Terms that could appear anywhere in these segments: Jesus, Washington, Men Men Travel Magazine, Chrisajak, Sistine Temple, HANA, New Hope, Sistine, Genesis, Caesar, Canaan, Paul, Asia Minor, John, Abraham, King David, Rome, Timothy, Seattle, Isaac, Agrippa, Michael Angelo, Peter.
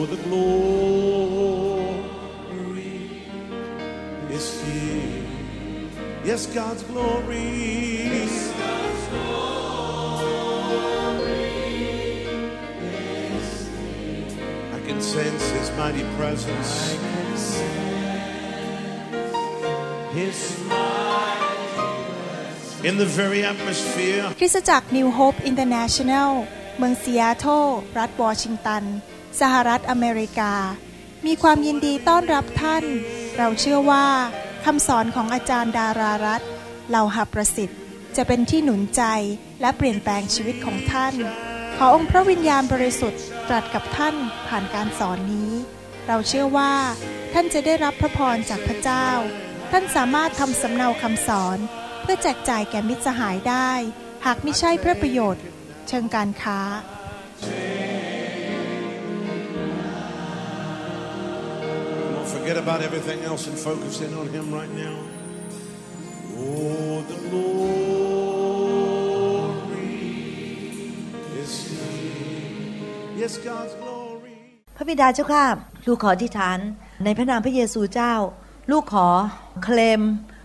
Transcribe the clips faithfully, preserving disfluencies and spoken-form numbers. Oh, the glory is here. Yes, God's glory. Yes, God's glory is here. I can sense His mighty presence. I can sense His mighty presence in the very atmosphere. Chrisajak New Hope International เมือง Seattle รัฐ Washingtonสหรัฐอเมริกามีความยินดีต้อนรับท่านเราเชื่อว่าคำสอนของอาจารย์ดารารัตน์เหล่าหประสิทธิ์จะเป็นที่หนุนใจและเปลี่ยนแปลงชีวิตของท่านขอองค์พระวิญญาณบริสุทธิ์ตรัสกับท่านผ่านการสอนนี้เราเชื่อว่าท่านจะได้รับพระพรจากพระเจ้าท่านสามารถทำสำเนาคำสอนเพื่อแจกจ่ายแก่มิตรสหายได้หากไม่ใช่เพื่อประโยชน์เชิงการค้าForget about everything else and focus in on Him right now. Oh, the glory is here. Yes, God's glory. พระบิดาเจ้าข้าลูกขออธิษฐานในพระนามพระเยซูเจ้าลูกขอเคลม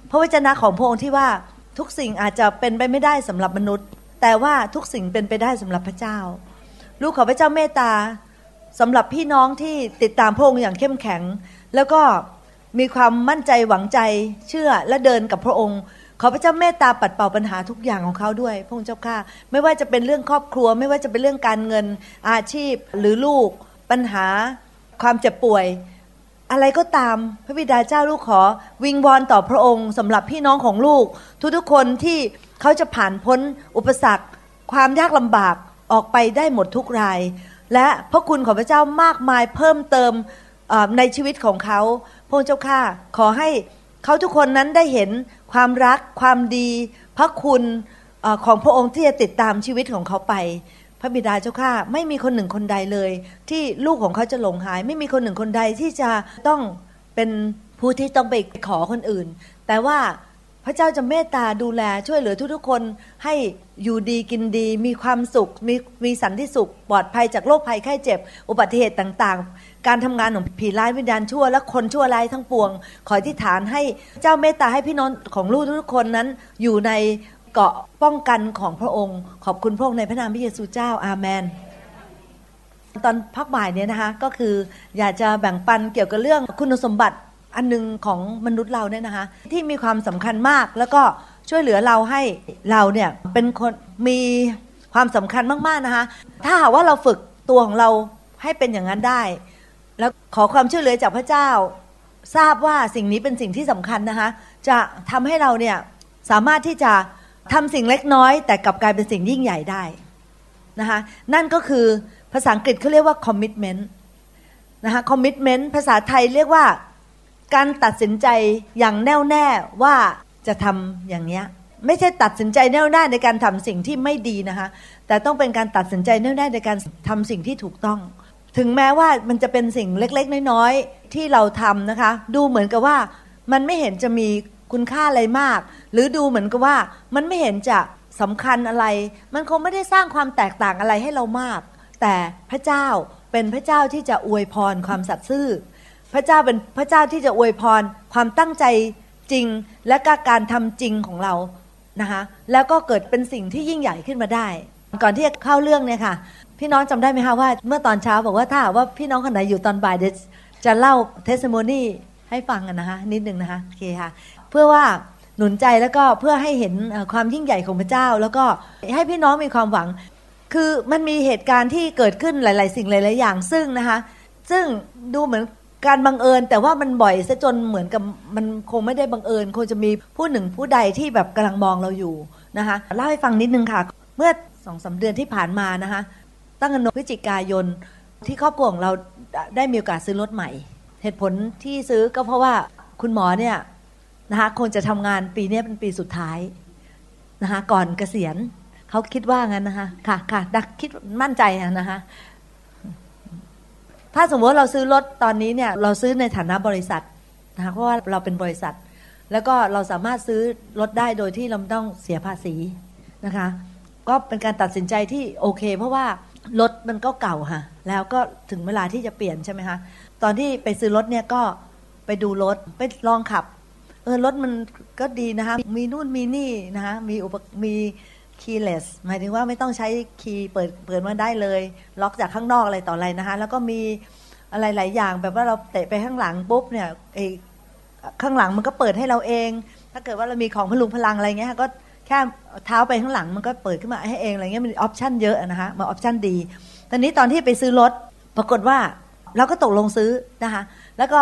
พระวจนะของพระองค์ที่ว่าทุกสิ่งอาจจะเป็นไปไม่ได้สำหรับมนุษย์แต่ว่าทุกสิ่งเป็นไปได้สำหรับพระเจ้าลูกขอพระเจ้าเมตตาสำหรับพี่น้องที่ติดตามพระองค์อย่างเข้มแข็งแล้วก็มีความมั่นใจหวังใจเชื่อและเดินกับพระองค์ขอพระเจ้าเมตตาปัดเป่าปัญหาทุกอย่างของเขาด้วยพระองค์เจ้าข้าไม่ว่าจะเป็นเรื่องครอบครัวไม่ว่าจะเป็นเรื่องการเงินอาชีพหรือลูกปัญหาความเจ็บป่วยอะไรก็ตามพระบิดาเจ้าลูกขอวิงวอนต่อพระองค์สำหรับพี่น้องของลูกทุกๆคนที่เขาจะผ่านพ้นอุปสรรคความยากลำบากออกไปได้หมดทุกรายและพระคุณของพระเจ้ามากมายเพิ่มเติมในชีวิตของเขาพระเจ้าข้าขอให้เขาทุกคนนั้นได้เห็นความรักความดีพระคุณของพระองค์ที่จะติดตามชีวิตของเขาไปพระบิดาเจ้าข้าไม่มีคนหนึ่งคนใดเลยที่ลูกของเขาจะหลงหายไม่มีคนหนึ่งคนใดที่จะต้องเป็นผู้ที่ต้องไปขอคนอื่นแต่ว่าพระเจ้าจะเมตตาดูแลช่วยเหลือทุกๆคนให้อยู่ดีกินดีมีความสุขมีมีสันติสุขปลอดภัยจากโรคภัยไข้เจ็บอุบัติเหตุต่างๆการทำงานของผีร้ายวิญญาณชั่วและคนชั่วร้ายทั้งปวงขออธิษฐานให้เจ้าเมตตาให้พี่น้องของลูกทุกๆคนนั้นอยู่ในเกราะป้องกันของพระองค์ขอบคุณพระองค์ในพระนามพระเยซูเจ้าอาเมนตอนพักบ่ายเนี่ยนะคะก็คืออยากจะแบ่งปันเกี่ยวกับเรื่องคุณสมบัติอันนึงของมนุษย์เราเนี่ยนะคะที่มีความสำคัญมากแล้วก็ช่วยเหลือเราให้เราเนี่ยเป็นคนมีความสำคัญมากๆนะคะถ้าหากว่าเราฝึกตัวของเราให้เป็นอย่างนั้นได้แล้วขอความช่วยเหลือจากพระเจ้าทราบว่าสิ่งนี้เป็นสิ่งที่สำคัญนะคะจะทำให้เราเนี่ยสามารถที่จะทำสิ่งเล็กน้อยแต่กลับกลายเป็นสิ่งยิ่งใหญ่ได้นะคะนั่นก็คือภาษาอังกฤษเขาเรียกว่า commitment นะคะ commitment ภาษาไทยเรียกว่าการตัดสินใจอย่างแน่วแน่ว่าจะทำอย่างนี้ไม่ใช่ตัดสินใจแน่วแน่ในการทำสิ่งที่ไม่ดีนะคะแต่ต้องเป็นการตัดสินใจแน่วแน่ในการทำสิ่งที่ถูกต้องถึงแม้ว่ามันจะเป็นสิ่งเล็กๆน้อยๆที่เราทำนะคะดูเหมือนกับว่ามันไม่เห็นจะมีคุณค่าอะไรมากหรือดูเหมือนกับว่ามันไม่เห็นจะสำคัญอะไรมันคงไม่ได้สร้างความแตกต่างอะไรให้เรามากแต่พระเจ้าเป็นพระเจ้าที่จะอวยพรความสัตย์ซื่อพระเจ้าเป็นพระเจ้าที่จะอวยพรความตั้งใจจริงและก็การทำจริงของเรานะคะแล้วก็เกิดเป็นสิ่งที่ยิ่งใหญ่ขึ้นมาได้ก่อนที่จะเข้าเรื่องเนี่ยค่ะพี่น้องจำได้ไหมคะว่าเมื่อตอนเช้าบอกว่าถ้าว่าพี่น้องคนไหนอยู่ตอนบ่ายเดี๋ยวจะเล่าเทสติโมนีให้ฟังกันนะคะนิดนึงนะคะโอเคค่ะเพื่อว่าหนุนใจแล้วก็เพื่อให้เห็นความยิ่งใหญ่ของพระเจ้าแล้วก็ให้พี่น้องมีความหวังคือมันมีเหตุการณ์ที่เกิดขึ้นหลายๆสิ่งหลายๆอย่างซึ่งนะคะซึ่งดูเหมือนการบังเอิญแต่ว่ามันบ่อยซะจนเหมือนกับมันคงไม่ได้บังเอิญคงจะมีผู้หนึ่งผู้ใดที่แบบกำลังมองเราอยู่นะคะเล่าให้ฟังนิดนึงค่ะเมื่อ สองสาม เดือนที่ผ่านมานะคะตั้งแต่พฤศจิกายนที่ครอบครัวของเราได้มีโอกาสซื้อรถใหม่เหตุผลที่ซื้อก็เพราะว่าคุณหมอเนี่ยนะคะคงจะทำงานปีนี้เป็นปีสุดท้ายนะคะก่อนเกษียณเขาคิดว่างั้นนะคะค่ะค่ะดักคิดมั่นใจนะคะถ้าสมมติว่าเราซื้อรถตอนนี้เนี่ยเราซื้อในฐานะบริษัทนะคะเพราะว่าเราเป็นบริษัทแล้วก็เราสามารถซื้อรถได้โดยที่เราไม่ต้องเสียภาษีนะคะก็เป็นการตัดสินใจที่โอเคเพราะว่า รถมันก็เก่าค่ะแล้วก็ถึงเวลาที่จะเปลี่ยนใช่ไหมคะตอนที่ไปซื้อรถเนี่ยก็ไปดูรถไปลองขับเออรถมันก็ดีนะคะมีนู่นมีนี่นะคะมีอุปมีคีย์เลสหมายถึงว่าไม่ต้องใช้คีย์เปิดเปิดมาได้เลยล็อกจากข้างนอกอะไรต่ออะไรนะคะแล้วก็มีอะไรหลายอย่างแบบว่าเราเตะไปข้างหลังปุ๊บเนี่ยไอ้ข้างหลังมันก็เปิดให้เราเองถ้าเกิดว่าเรามีของพลุงพลังอะไรเงี้ยก็แค่เท้าไปข้างหลังมันก็เปิดขึ้นมาให้เองอะไรเงี้ยมันออปชั่นเยอะนะคะมาออปชั่นดีตอนนี้ตอนที่ไปซื้อรถปรากฏว่าเราก็ตกลงซื้อนะคะแล้วก็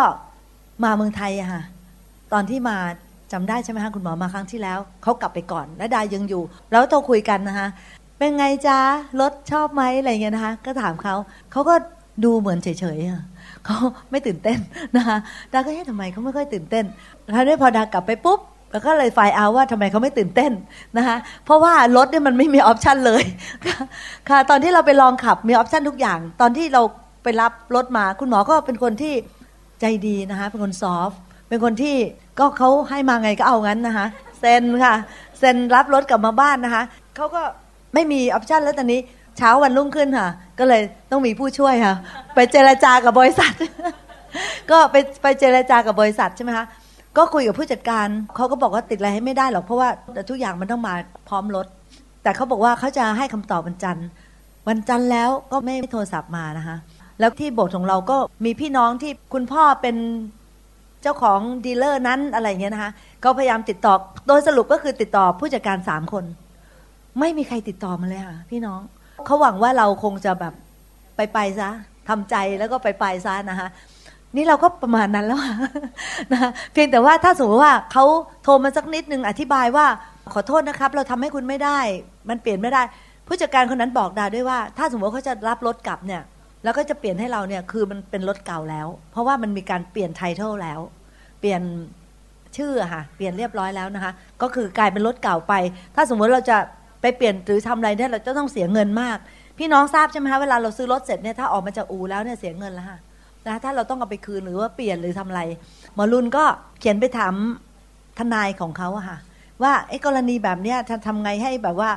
มาเมืองไทยอะค่ะตอนที่มาจำได้ใช่ไหมคะคุณหมอมาครั้งที่แล้วเขากลับไปก่อนและดายังอยู่แล้วโทรคุยกันนะคะเป็นไงจ๊ะรถชอบไหมอะไรเงี้ยนะคะก็ถามเขาเขาก็ดูเหมือนเฉยๆเขาไม่ตื่นเต้นนะคะดาก็เฮ้ยทำไมเขาไม่ค่อยตื่นเต้นแล้วพอดากลับไปปุ๊บแล้วก็เลยไฟเอาว่าทำไมเขาไม่ตื่นเต้นนะคะเพราะว่ารถเนี่ยมันไม่มีออปชันเลยค่ะตอนที่เราไปลองขับมีออปชันทุกอย่างตอนที่เราไปรับรถมาคุณหมอก็เป็นคนที่ใจดีนะคะเป็นคนซอฟต์เป็นคนที่ก็เขาให้มาไงก็เอางั้นนะคะเซ็นค่ะเซ็นรับรถกลับมาบ้านนะคะเขาก็ไม่มีออปชันแล้วตอนนี้เช้าวันรุ่งขึ้นค่ะก็เลยต้องมีผู้ช่วยค่ะไปเจรจากับบริษัทก็ไปไปเจรจากับบริษัทใช่ไหมคะก็คุยกับผู้จัดการเขาก็บอกว่าติดอะไรให้ไม่ได้หรอกเพราะว่าทุกอย่างมันต้องมาพร้อมรถแต่เขาบอกว่าเขาจะให้คำตอบวันจันทร์วันจันทร์แล้วก็ไม่โทรศัพท์มานะคะแล้วที่โบสถ์ของเราก็มีพี่น้องที่คุณพ่อเป็นเจ้าของดีลเลอร์นั้นอะไรเงี้ยนะคะเขาพยายามติดต่อโดยสรุปก็คือติดต่อผู้จัดการสามคนไม่มีใครติดต่อมาเลยค่ะพี่น้องเขาหวังว่าเราคงจะแบบไปไปซะทำใจแล้วก็ไปไปซะนะคะนี่เราก็ประมาณนั้นแล้วนะเพียงแต่ว่าถ้าสมมติว่าเขาโทรมาสักนิดนึงอธิบายว่าขอโทษนะครับเราทำให้คุณไม่ได้มันเปลี่ยนไม่ได้ผู้จัดการคนนั้นบอกดาด้วยว่าถ้าสมมติว่าเขาจะรับรถกลับเนี่ยแล้วก็จะเปลี่ยนให้เราเนี่ยคือมันเป็นรถเก่าแล้วเพราะว่ามันมีการเปลี่ยนไทเทิลแล้วเปลี่ยนชื่อค่ะเปลี่ยนเรียบร้อยแล้วนะคะก็คือกลายเป็นรถเก่าไปถ้าสมมติเราจะไปเปลี่ยนหรือทำอะไรเนี่ยเราจะต้องเสียเงินมากพี่น้องทราบใช่ไหมคะเวลาเราซื้อรถเสร็จเนี่ยถ้าออกมาจากอู่แล้วเนี่ยเสียเงินแล้วค่ะนะถ้าเราต้องเอาไปคืนหรือว่าเปลี่ยนหรือทำอะไรหมอรุ่นก็เขียนไปถามทนายของเขาอะค่ะว่าไอ้กรณีแบบเนี้ยจะทำไงให้แบบว่า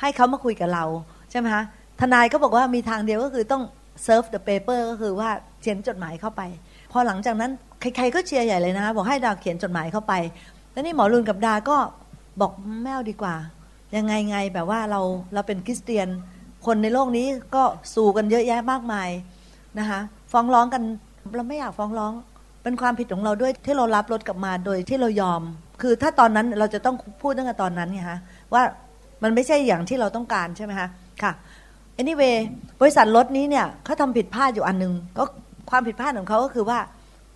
ให้เขามาคุยกับเราใช่ไหมคะทนายก็บอกว่ามีทางเดียวก็คือต้อง serve the paper ก็คือว่าเขียนจดหมายเข้าไปพอหลังจากนั้นใครๆก็เชียร์ใหญ่เลยนะคะบอกให้ดาเขียนจดหมายเข้าไปแล้วนี่หมอรุ่นกับดาก็บอกไม่เอาดีกว่ายังไงไงแบบว่าเราเราเป็นคริสเตียนคนในโลกนี้ก็สู้กันเยอะแยะมากมายนะคะฟ้องร้องกันเราไม่อยากฟ้องร้องเป็นความผิดของเราด้วยที่เรารับรถกลับมาโดยที่เรายอมคือถ้าตอนนั้นเราจะต้องพูดตั้งแต่ตอนนั้นไงคะว่ามันไม่ใช่อย่างที่เราต้องการใช่ไหมคะค่ะ anyway บริษัทรถนี้เนี่ยเขาทำผิดพลาดอยู่อันนึงก็ความผิดพลาดของเขาก็คือว่า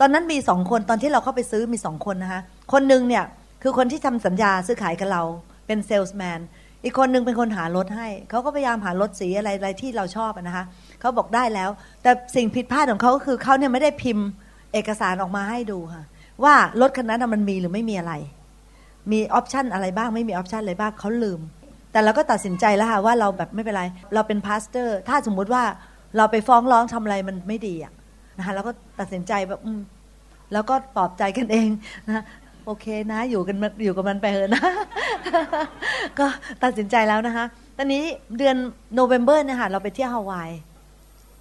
ตอนนั้นมีสองคนตอนที่เราเข้าไปซื้อมีสองคนนะคะคนนึงเนี่ยคือคนที่ทำสัญญาซื้อขายกับเราเป็นเซลส์แมนอีกคนนึงเป็นคนหารถให้เขาก็พยายามหารถสีอะไรอะไรที่เราชอบนะคะเขาบอกได้แล้วแต่สิ่งผิดพลาดของเขาก็คือเขาเนี่ยไม่ได้พิมพ์เอกสารออกมาให้ดูค่ะว่ารถคันนั้นมันมีหรือไม่มีอะไรมีออปชันอะไรบ้างไม่มีออปชันอะไรบ้างเขาลืมแต่เราก็ตัดสินใจแล้วค่ะว่าเราแบบไม่เป็นไรเราเป็นพาสเตอร์ถ้าสมมุติว่าเราไปฟ้องร้องทำอะไรมันไม่ดีอะนะคะเราก็ตัดสินใจแบบแล้วก็ปลอบใจกันเองนะโอเคนะอยู่กันอยู่กับมันไปเถอะนะก็ตัดสินใจแล้วนะคะตอนนี้เดือนโนเวมเบอร์เนี่ยค่ะเราไปเที่ยวฮาวาย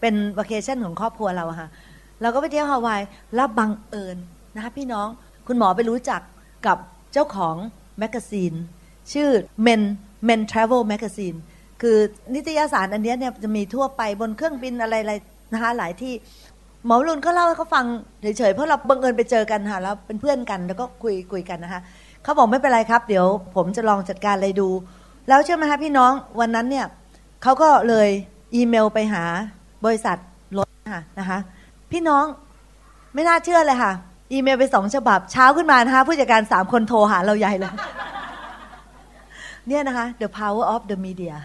เป็นวัคเคชั่นของครอบครัวเราค่ะเราก็ไปเที่ยวฮาวายแล้วบังเอิญนะคะพี่น้องคุณหมอไปรู้จักกับเจ้าของแมกกาซีนชื่อ Men Men Travel Magazine คือนิตยสารอันนี้เนี่ยจะมีทั่วไปบนเครื่องบินอะไรๆนะคะหลายที่หมอรุ่นก็เล่าให้เขาฟังเฉยๆเพราะเราบังเอิญไปเจอกันค่ะแล้วเป็นเพื่อนกันแล้วก็คุยคุยกันนะคะเขาบอกไม่เป็นไรครับเดี๋ยวผมจะลองจัดการอะไรดูแล้วเชื่อไหมคะพี่น้องวันนั้นเนี่ยเขาก็เลยอีเมลไปหาบริษัทรถค่ะนะคะพี่น้องไม่น่าเชื่อเลยค่ะอีเมลไปสองฉบับเช้าขึ้นมานะคะผู้จัดการสามคนโทรหาเราใหญ่เลยเนี่ยนะคะ the power of the media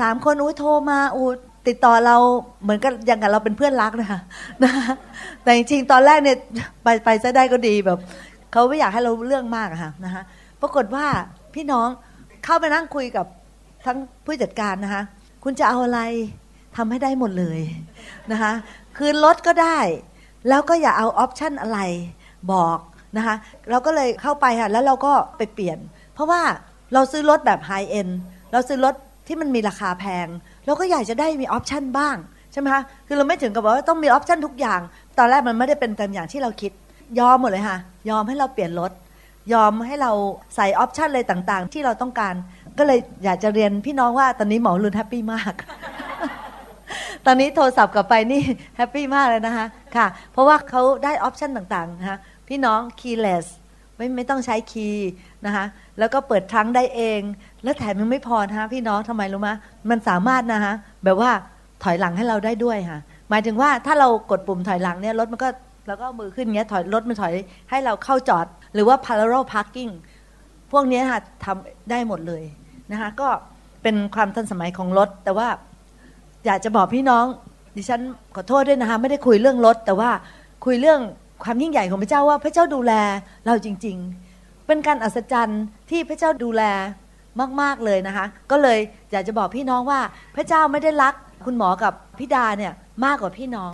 สามคนอู้โทรมาอู้ติดต่อเราเหมือนกับอย่างกับเราเป็นเพื่อนรักนะคะนะแต่จริงๆตอนแรกเนี่ยไปไปซะได้ก็ดีแบบเขาไม่อยากให้เราเรื่องมากค่ะนะคะปรากฏว่าพี่น้องเข้าไปนั่งคุยกับทั้งผู้จัดการนะคะคุณจะเอาอะไรทำให้ได้หมดเลยนะคะคืนรถก็ได้แล้วก็อย่าเอาออปชั่นอะไรบอกนะคะเราก็เลยเข้าไปค่ะแล้วเราก็ไปเปลี่ยนเพราะว่าเราซื้อรถแบบไฮเอนด์เราซื้อรถที่มันมีราคาแพง เราก็อยากจะได้มีออปชันบ้างใช่ไหมคะคือเราไม่ถึงกับว่าต้องมีออปชันทุกอย่างตอนแรกมันไม่ได้เป็นตามอย่างที่เราคิดยอมหมดเลยค่ะยอมให้เราเปลี่ยนรถยอมให้เราใส่ออปชันอะไรต่างๆที่เราต้องการก็เลยอยากจะเรียนพี่น้องว่าตอนนี้หมอรุนแฮปปี้มาก ตอนนี้โทรศัพท์กลับไปนี่แฮปปี้มากเลยนะคะค่ะเพราะว่าเขาได้ออปชันต่างๆนะคะพี่น้อง keyless ไม่ไม่ต้องใช้คีย์นะคะแล้วก็เปิดทรั้งได้เองแล้วแถมยังไม่พอนะคะพี่น้องทำไมรู้มะมันสามารถนะคะแบบว่าถอยหลังให้เราได้ด้วยค่ะหมายถึงว่าถ้าเรากดปุ่มถอยหลังเนี่ยรถมันก็แล้วก็มือขึ้นเงี้ยถอยรถมันถอยให้เราเข้าจอดหรือว่า parallel parking พวกนี้ค่ะทำได้หมดเลยนะคะก็เป็นความทันสมัยของรถแต่ว่าอยากจะบอกพี่น้องดิฉันขอโทษด้วยนะคะไม่ได้คุยเรื่องรถแต่ว่าคุยเรื่องความยิ่งใหญ่ของพระเจ้าว่าพระเจ้าดูแลเราจริงๆเป็นการอัศจรรย์ที่พระเจ้าดูแลมากๆเลยนะคะก็เลยอยากจะบอกพี่น้องว่าพระเจ้าไม่ได้รักคุณหมอกับพี่ดาเนี่ยมากกว่าพี่น้อง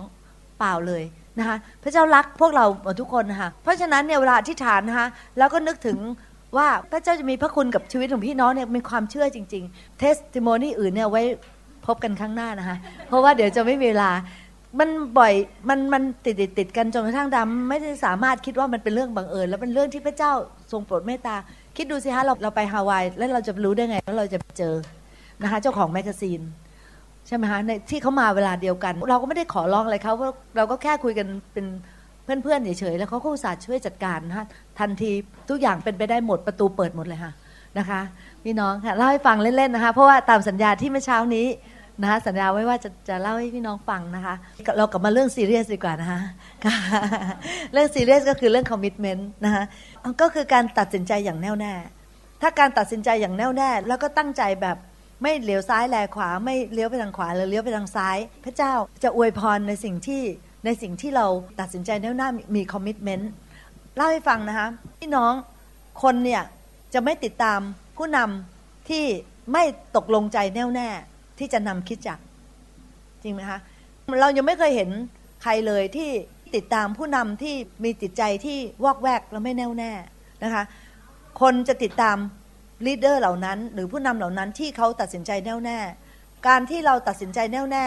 เปล่าเลยนะคะพระเจ้ารักพวกเราทุกคนนะคะเพราะฉะนั้นเนี่ยเวลาอธิษฐานนะคะแล้วก็นึกถึงว่าพระเจ้าจะมีพระคุณกับชีวิตของพี่น้องเนี่ยมีความเชื่อจริงๆ testimony อื่นเนี่ยไว้พบกันข้างหน้านะคะเพราะว่าเดี๋ยวจะไม่มีเวลามันบ่อยมันมันติดติดกันจนกระทั่งดำไม่ได้สามารถคิดว่ามันเป็นเรื่องบังเอิญแล้วเป็นเรื่องที่พระเจ้าทรงโปรดเมตตาคิดดูสิฮะเราเราไปฮาวายแล้วเราจะรู้ได้ไงแล้วเราจะเจอนะคะเจ้าของแมกกาซีนใช่ไหมคะในที่เขามาเวลาเดียวกันเราก็ไม่ได้ขอร้องอะไรเขาเราก็แค่คุยกันเป็นเพื่อนๆเฉยๆแล้วเขาก็อุตส่าห์ช่วยจัดการนะคะทันทีทุกอย่างเป็นไปได้หมดประตูเปิดหมดเลยค่ะนะคะพี่น้องค่ะเล่าให้ฟังเล่นๆนะคะเพราะว่าตามสัญญาที่เมื่อเช้านี้นะคะสัญญาไว้ว่าจะจะเล่าให้พี่น้องฟังนะคะเรากลับมาเรื่องซีเรียสดีกว่านะคะเรื่องซีเรียสก็คือเรื่องคอมมิตเมนต์นะคะก็คือการตัดสินใจอย่างแน่วแน่ถ้าการตัดสินใจอย่างแน่วแน่แล้วก็ตั้งใจแบบไม่เลี้ยวซ้ายแลขวาไม่เลี้ยวไปทางขวาเลยเลี้ยวไปทางซ้ายพระเจ้าจะอวยพรในสิ่งที่ในสิ่งที่เราตัดสินใจแน่วแน่มีคอมมิตเมนต์เล่าให้ฟังนะคะพี่น้องคนเนี่ยจะไม่ติดตามผู้นำที่ไม่ตกลงใจแน่วแน่ที่จะนำคริสตจักรจริงไหมคะเรายังไม่เคยเห็นใครเลยที่ติดตามผู้นำที่มีจิตใจที่วอกแวกและไม่แน่วแน่นะคะคนจะติดตามลีดเดอร์เหล่านั้นหรือผู้นำเหล่านั้นที่เขาตัดสินใจแน่วแน่การที่เราตัดสินใจแน่วแน่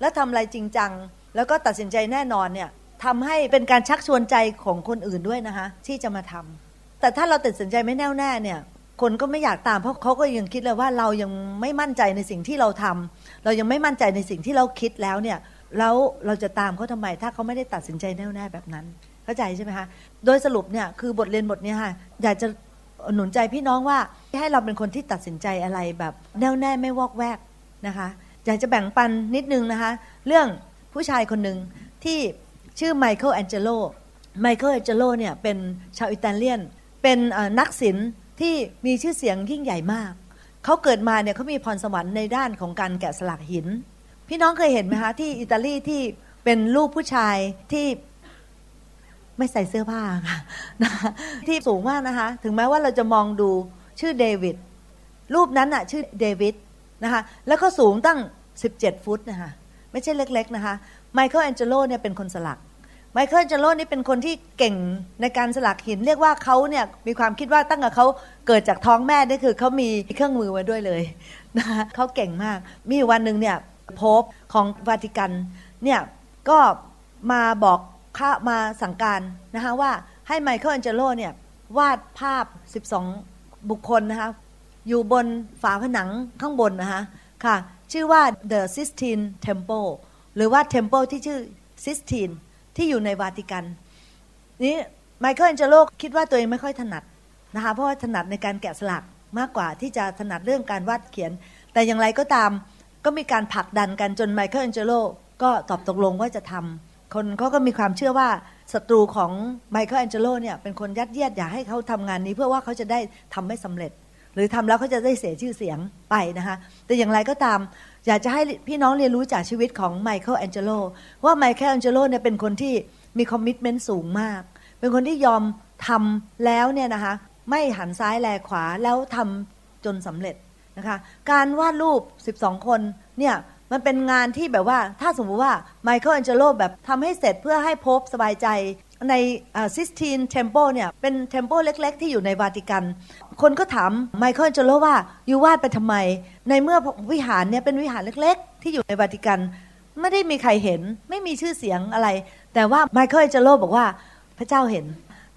และทำอะไรจริงจังแล้วก็ตัดสินใจแน่นอนเนี่ยทำให้เป็นการชักชวนใจของคนอื่นด้วยนะคะที่จะมาทำแต่ถ้าเราตัดสินใจไม่แน่วแน่เนี่ยคนก็ไม่อยากตามเพราะเขาก็ยังคิดเลยว่าเรายังไม่มั่นใจในสิ่งที่เราทำเรายังไม่มั่นใจในสิ่งที่เราคิดแล้วเนี่ยแล้วเราจะตามเขาทำไมถ้าเขาไม่ได้ตัดสินใจแน่วแน่แบบนั้นเข้าใจใช่ไหมคะโดยสรุปเนี่ยคือบทเรียนบทนี้ค่ะอยากจะหนุนใจพี่น้องว่าให้เราเป็นคนที่ตัดสินใจอะไรแบบแน่วแน่ไม่วอกแวกนะคะอยากจะแบ่งปันนิดนึงนะคะเรื่องผู้ชายคนหนึ่งที่ชื่อไมเคิลแองเจโลไมเคิลแองเจโลเนี่ยเป็นชาวอิตาเลียนเป็นนักศิลป์ที่มีชื่อเสียงยิ่งใหญ่มากเขาเกิดมาเนี่ยเขามีพรสวรรค์ในด้านของการแกะสลักหินพี่น้องเคยเห็นไหมคะที่อิตาลีที่เป็นรูปผู้ชายที่ไม่ใส่เสื้อผ้านะคะที่สูงมากนะคะถึงแม้ว่าเราจะมองดูชื่อเดวิดรูปนั้นน่ะชื่อเดวิดนะคะแล้วก็สูงตั้งสิบเจ็ดฟุตนะคะไม่ใช่เล็กๆนะคะไมเคิลแองเจโลเนี่ยเป็นคนสลักไมเคิลแองเจโลนี่เป็นคนที่เก่งในการสลักหินเรียกว่าเขาเนี่ยมีความคิดว่าตั้งแต่เขาเกิดจากท้องแม่นี่คือเขามีเครื่องมือมาด้วยเลยนะคะเขาเก่งมากมีวันหนึ่งเนี่ยโป๊ปของวาติกันเนี่ยก็มาบอกข้ามาสั่งการนะคะว่าให้ไมเคิลแองเจโลเนี่ยวาดภาพสิบสองบุคคลนะคะอยู่บนฝาผนังข้างบนนะคะค่ะชื่อว่า The Sistine Temple หรือว่า Temple ที่ชื่อ Sistineที่อยู่ในวาติกันนี้ไมเคิลแองเจโลคิดว่าตัวเองไม่ค่อยถนัดนะคะเพราะว่าถนัดในการแกะสลักมากกว่าที่จะถนัดเรื่องการวาดเขียนแต่อย่างไรก็ตามก็มีการผลักดันกันจนไมเคิลแองเจโลก็ตอบตกลงว่าจะทำคนเขาก็มีความเชื่อว่าศัตรูของไมเคิลแองเจโลเนี่ยเป็นคนยัดเยียดอยากให้เขาทำงานนี้เพื่อว่าเขาจะได้ทำไม่สำเร็จหรือทำแล้วเขาจะได้เสียชื่อเสียงไปนะคะแต่อย่างไรก็ตามอยากจะให้พี่น้องเรียนรู้จากชีวิตของไมเคิลแองเจโลว่าไมเคิลแองเจโลเนี่ยเป็นคนที่มีคอมมิตเมนต์สูงมากเป็นคนที่ยอมทำแล้วเนี่ยนะคะไม่หันซ้ายแลขวาแล้วทำจนสำเร็จนะคะการวาดรูปสิบสองคนเนี่ยมันเป็นงานที่แบบว่าถ้าสมมติว่าไมเคิลแองเจโลแบบทำให้เสร็จเพื่อให้โป๊ปสบายใจ ในซิสตีนเทมเพิลเนี่ยเป็นเทมเพิลเล็กๆที่อยู่ในวาติกันคนก็ถามไมเคิลเจโลว่าอยู่วาดไปทำไมในเมื่อวิหารเนี่ยเป็นวิหารเล็กๆที่อยู่ในวาติกันไม่ได้มีใครเห็นไม่มีชื่อเสียงอะไรแต่ว่าไมเคิลเจโลบอกว่าพระเจ้าเห็น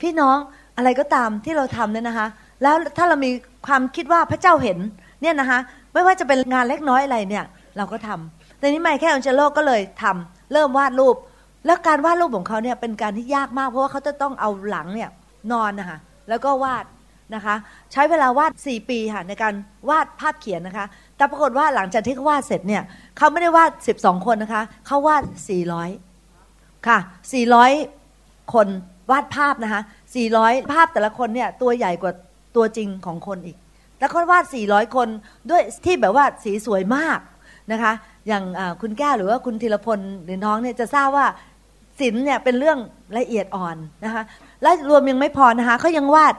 พี่น้องอะไรก็ตามที่เราทำเนี่ยนะคะแล้วถ้าเรามีความคิดว่าพระเจ้าเห็นเนี่ยนะคะไม่ว่าจะเป็นงานเล็กน้อยอะไรเนี่ยเราก็ทำแต่นี้ไมเคิลเจโลก็เลยทำเริ่มวาดรูปแล้วการวาดรูปของเขาเนี่ยเป็นการที่ยากมากเพราะว่าเขาจะต้องเอาหลังเนี่ยนอนนะคะแล้วก็วาดนะคะใช้เวลาวาดสี่ปีค่ะในการวาดภาพเขียนนะคะแต่ปรากฏว่าหลังจากที่เขาวาดเสร็จเนี่ยเขาไม่ได้วาดสิบสองคนนะคะเขาวาดสี่ร้อยค่ะสี่ร้อยคนวาดภาพนะคะสี่ร้อยภาพแต่ละคนเนี่ยตัวใหญ่กว่าตัวจริงของคนอีกแล้วเขาวาดสี่ร้อยคนด้วยที่แบบว่าสีสวยมากนะคะอย่างคุณแก้วหรือว่าคุณธีรพลหรือน้องเนี่ยจะทราบว่าศิลป์เนี่ยเป็นเรื่องละเอียดอ่อนนะคะและรวมยังไม่พอนะคะเขายังวาด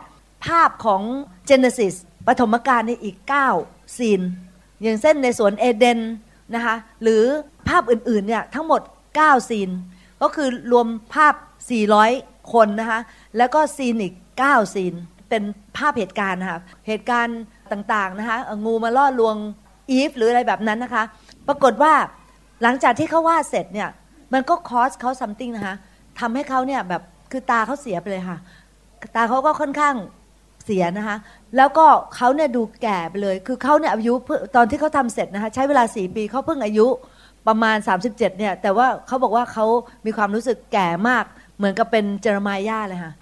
ภาพของ Genesis ปฐมกาลนี่อีกเก้าซีนอย่างเส้นในสวนเอเดนนะคะหรือภาพอื่นๆเนี่ยทั้งหมดเก้าซีนก็คือรวมภาพสี่ร้อยคนนะคะแล้วก็ซีนอีกเก้าซีนเป็นภาพเหตุการณ์ค่ะเหตุการณ์ต่างๆนะคะงูมาล่อลวงอีฟหรืออะไรแบบนั้นนะคะปรากฏว่าหลังจากที่เขาวาดเสร็จเนี่ยมันก็คอสเขาซัมติงนะคะทำให้เขาเนี่ยแบบคือตาเขาเสียไปเลยค่ะตาเขาก็ค่อนข้างเสียนะคะแล้วก็เขาเนี่ยดูแก่ไปเลยคือเขาเนี่ยอายุตอนที่เขาทำเสร็จนะคะใช้เวลาสี่ปีเขาเพิ่งอายุประมาณสามสิบเจ็ดเนี่ยแต่ว่าเขาบอกว่าเขามีความรู้สึกแก่มากเหมือนกับเป็นเจเรไมยาเลยค่ะ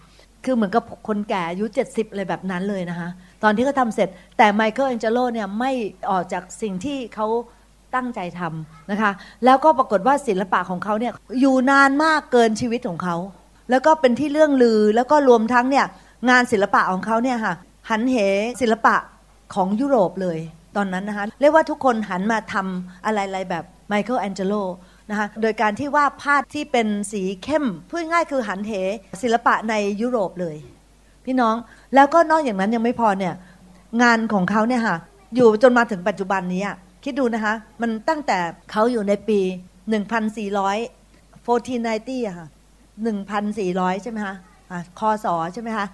คือเหมือนกับคนแก่อายุเจ็ดสิบเลยแบบนั้นเลยนะคะตอนที่เขาทำเสร็จแต่ไมเคิลแองเจโลเนี่ยไม่ออกจากสิ่งที่เขาตั้งใจทำนะคะแล้วก็ปรากฏว่าศิลปะของเขาเนี่ยอยู่นานมากเกินชีวิตของเขาแล้วก็เป็นที่เรื่องลือแล้วก็รวมทั้งเนี่ยงานศิลปะของเขาเนี่ยค่ะหันเหศิลปะของยุโรปเลยตอนนั้นนะคะเรียกว่าทุกคนหันมาทำอะไรๆแบบไมเคิลแองเจโลนะคะโดยการที่วาดภาพที่เป็นสีเข้มพูดง่ายคือหันเหศิลปะในยุโรปเลยพี่น้องแล้วก็นอกอย่างนั้นยังไม่พอเนี่ยงานของเขาเนี่ยค่ะอยู่จนมาถึงปัจจุบันนี้คิดดูนะคะมันตั้งแต่เขาอยู่ในปีหนึ่งพันสี่ร้อย หนึ่งพันสี่ร้อยอะค่ะ หนึ่งพันสี่ร้อย ใช่ไหมคะอ่ะคศใช่ไหมคะ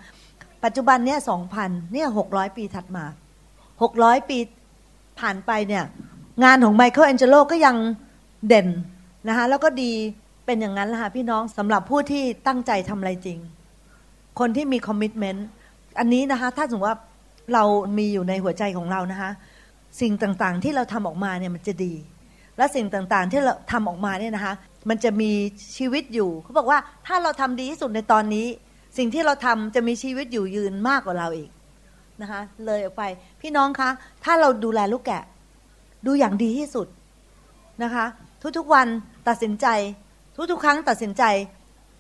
ปัจจุบันเนี่ย สองพัน เนี่ยหกร้อยปีถัดมาหกร้อยปีผ่านไปเนี่ยงานของไมเคิลแองเจโลก็ยังเด่นนะคะแล้วก็ดีเป็นอย่างนั้นแหละค่ะพี่น้องสำหรับผู้ที่ตั้งใจทำอะไรจริงคนที่มีคอมมิตเมนต์อันนี้นะคะถ้าสมมติว่าเรามีอยู่ในหัวใจของเรานะคะสิ่งต่างๆที่เราทำออกมาเนี่ยมันจะดีและสิ่งต่างๆที่เราทำออกมาเนี่ยนะคะมันจะมีชีวิตอยู่เขาบอกว่าถ้าเราทำดีที่สุดในตอนนี้สิ่งที่เราทำจะมีชีวิตอยู่ยืนมากกว่าเราอีกนะคะเลยออกไปพี่น้องคะถ้าเราดูแลลูกแกะดูอย่างดีที่สุดนะคะทุกๆวันตัดสินใจทุกๆครั้งตัดสินใจ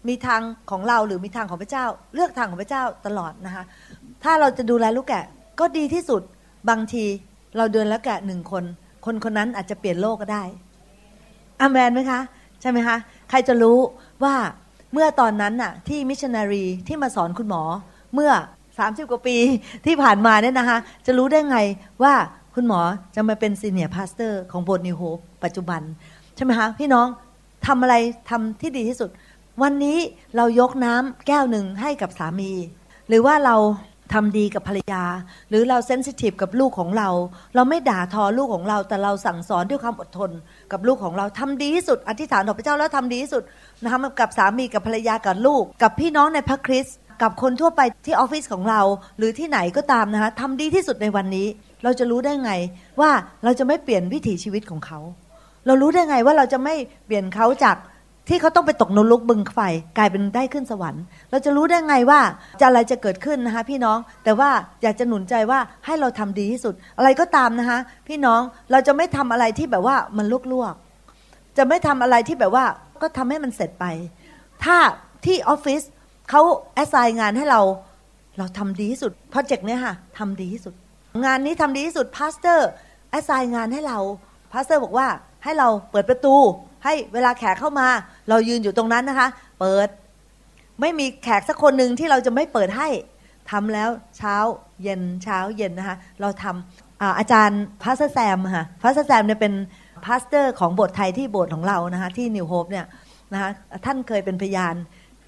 มีทางของเราหรือมีทางของพระเจ้าเลือกทางของพระเจ้าตลอดนะคะถ้าเราจะดูแลลูกแกะก็ดีที่สุดบางทีเราเดินแล้วแกะหนึ่งคนคนคนนั้นอาจจะเปลี่ยนโลกก็ได้อเมนไหมคะใช่ไหมคะใครจะรู้ว่าเมื่อตอนนั้นน่ะที่มิชชันนารีที่มาสอนคุณหมอเมื่อสามสิบกว่าปีที่ผ่านมาเนี่ยนะคะจะรู้ได้ไงว่าคุณหมอจะมาเป็นซีเนียร์พาสเตอร์ของโบสถ์ New Hope ปัจจุบันใช่ไหมคะพี่น้องทำอะไรทำที่ดีที่สุดวันนี้เรายกน้ำแก้วหนึ่งให้กับสามีหรือว่าเราทำดีกับภรรยาหรือเราเซนซิทีฟกับลูกของเราเราไม่ด่าทอลูกของเราแต่เราสั่งสอนด้วยความอดทนกับลูกของเราทำดีที่สุดอธิษฐานต่อพระเจ้าแล้วทำดีที่สุดนะคะกับสามีกับภรรยากับลูกกับพี่น้องในพระคริสต์กับคนทั่วไปที่ออฟฟิศของเราหรือที่ไหนก็ตามนะคะทำดีที่สุดในวันนี้เราจะรู้ได้ไงว่าเราจะไม่เปลี่ยนวิถีชีวิตของเขาเรารู้ได้ไงว่าเราจะไม่เปลี่ยนเขาจากที่เขาต้องไปตกนรกบึงไฟกลายเป็นได้ขึ้นสวรรค์เราจะรู้ได้ไงว่าจะอะไรจะเกิดขึ้นนะคะพี่น้องแต่ว่าอยากจะหนุนใจว่าให้เราทำดีที่สุดอะไรก็ตามนะคะพี่น้องเราจะไม่ทำอะไรที่แบบว่ามันลวกๆจะไม่ทำอะไรที่แบบว่าก็ทำให้มันเสร็จไปถ้าที่ออฟฟิศเขาแอสไซน์งานให้เราเราทำดีที่สุดโปรเจกต์เนี้ยค่ะทำดีที่สุดงานนี้ทำดีที่สุดพาสเตอร์แอสไซน์งานให้เราพาสเตอร์บอกว่าให้เราเปิดประตูให้เวลาแขกเข้ามาเรายืนอยู่ตรงนั้นนะคะเปิดไม่มีแขกสักคนหนึ่งที่เราจะไม่เปิดให้ทำแล้วเช้าเย็นเช้าเย็นนะคะเราทำ อ, อาจารย์พาสเตอร์แซมค่ะพาสเตอร์แซมเนี่ยเป็นพาสเตอร์ของโบสถ์ไทยที่โบสถ์ของเรานะคะที่นิวโฮปเนี่ยนะคะท่านเคยเป็นพยาน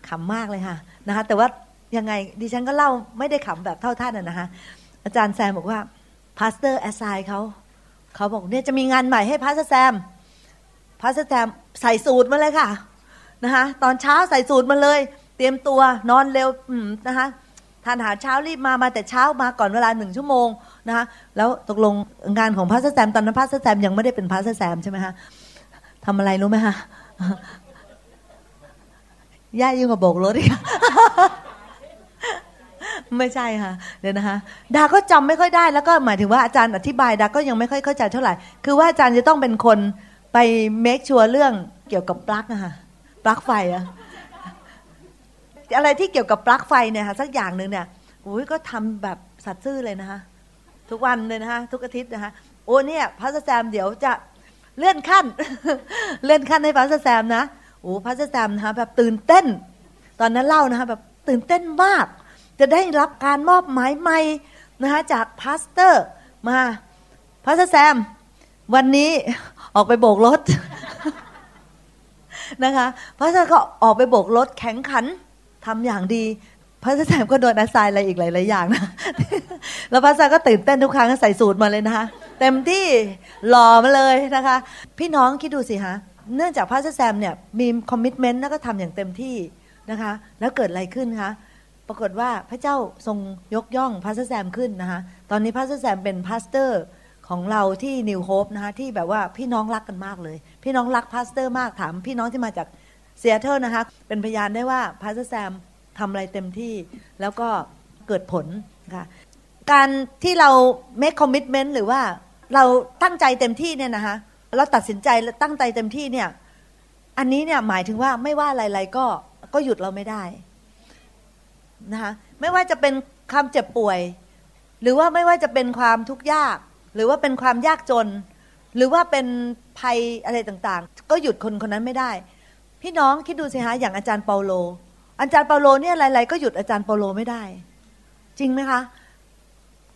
ขำมากเลยค่ะนะคะแต่ว่ายังไงดิฉันก็เล่าไม่ได้ขำแบบเท่าท่านนะคะอาจารย์แซมบอกว่าพาสเตอร์แอสไซน์เขาเขาบอกเนี่ยจะมีงานใหม่ให้พาสเตอร์แซมพาสเตอร์แซมใส่สูตรมาเลยค่ะนะคะตอนเช้าใส่สูตรมาเลยเตรียมตัวนอนเร็วนะคะทานอาหารเช้ารีบมามาแต่เช้ามาก่อนเวลาหนึ่งชั่วโมงนะคะแล้วตกลงงานของพาสเตอร์แซมตอนนั้นพาสเตอร์แซมยังไม่ได้เป็นพาสเตอร์แซมใช่ไหมคะทำอะไรรู้ไหมคะย่ายิ่งกว่าโบกรถอีกไม่ใช่ค่ะเดี๋ยวนะคะดาก็จำไม่ค่อยได้แล้วก็หมายถึงว่าอาจารย์อธิบายดาก็ยังไม่ค่อยเข้าใจเท่าไหร่คือว่าอาจารย์จะต้องเป็นคนไปเมคชัวร์เรื่องเกี่ยวกับปลั๊กอะค่ะปลั๊กไฟอะอะไรที่เกี่ยวกับปลั๊กไฟเนี่ยค่ะสักอย่างนึงเนี่ยอุ้ยก็ทำแบบสัตว์ซื่อเลยนะคะทุกวันเลยนะคะทุกอาทิตย์นะคะโอ้เนี่ยพาสเตอร์แซมเดี๋ยวจะเลื่อนขั้น เลื่อนขั้นให้พาสเตอร์แซมนะโอ้พาสเตอร์แซมนะคะแบบตื่นเต้นตอนนั้นเล่านะคะแบบตื่นเต้นมากจะได้รับการมอบหมายใหม่นะคะจากพาสเตอร์มาพาสเตอร์แซมวันนี้ออกไปโบกรถ นะคะพาสเตอร์ก็ออกไปโบกรถแข่งขันทำอย่างดีพาสเตอร์แซมก็โดนอาศัยอะไรอีกหลายๆอย่างนะ แล้วพาสเตอร์ก็ตื่นเต้นทุกครั้งใส่สูตรมาเลยนะคะ เต็มที่หล่อมาเลยนะคะพี่น้องคิดดูสิฮะเนื่องจากพาสเตอร์แซมเนี่ยมีคอมมิตเมนต์แล้วก็ทำอย่างเต็มที่นะคะแล้วเกิดอะไรขึ้นคะปรากฏว่าพระเจ้าทรงยกย่องพาสเตอร์แซมขึ้นนะคะตอนนี้พาสเตอร์แซมเป็นพาสเตอร์ของเราที่ New Hope นะคะที่แบบว่าพี่น้องรักกันมากเลยพี่น้องรักพาสเตอร์มากถามพี่น้องที่มาจาก Seattle นะคะเป็นพยานได้ว่าพาสเตอร์แซมทำอะไรเต็มที่แล้วก็เกิดผลค่ะการที่เรา make commitment หรือว่าเราตั้งใจเต็มที่เนี่ยนะคะเราตัดสินใจและตั้งใจเต็มที่เนี่ยอันนี้เนี่ยหมายถึงว่าไม่ว่าอะไรๆก็ก็หยุดเราไม่ได้นะคะไม่ว่าจะเป็นความเจ็บป่วยหรือว่าไม่ว่าจะเป็นความทุกข์ยากหรือว่าเป็นความยากจนหรือว่าเป็นภัยอะไรต่างๆก็หยุดคนคนนั้นไม่ได้พี่น้องคิดดูสิฮะอย่างอาจารย์เปาโลอาจารย์เปาโลเนี่ยอะไรๆก็หยุดอาจารย์เปาโลไม่ได้จริงไหมคะ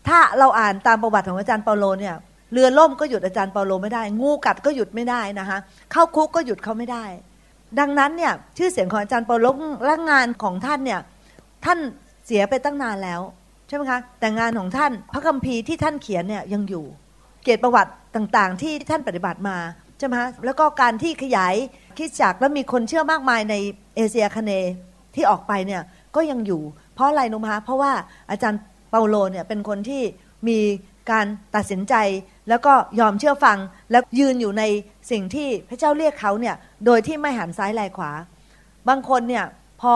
ถ้าเราอ่านตามประวัติของอาจารย์เปาโลเนี่ยเรือล่มก็หยุดอาจารย์เปาโลไม่ได้งูกัดก็หยุดไม่ได้นะคะเข้าคุกก็หยุดเขาไม่ได้ดังนั้นเนี่ยชื่อเสียงของอาจารย์เปาโลและงานของท่านเนี่ยท่านเสียไปตั้งนานแล้วใช่ไหมคะแต่งานของท่านพระคัมภีร์ที่ท่านเขียนเนี่ยยังอยู่เกียรติประวัติต่างๆที่ท่านปฏิบัติมาใช่ไหมคะแล้วก็การที่ขยายคริสตจักรและมีคนเชื่อมากมายในเอเชียคเนย์ที่ออกไปเนี่ยก็ยังอยู่เพราะอะไรนุมาเพราะว่าอาจารย์เปาโลเนี่ยเป็นคนที่มีการตัดสินใจแล้วก็ยอมเชื่อฟังและยืนอยู่ในสิ่งที่พระเจ้าเรียกเขาเนี่ยโดยที่ไม่หันซ้ายแลขวาบางคนเนี่ยพอ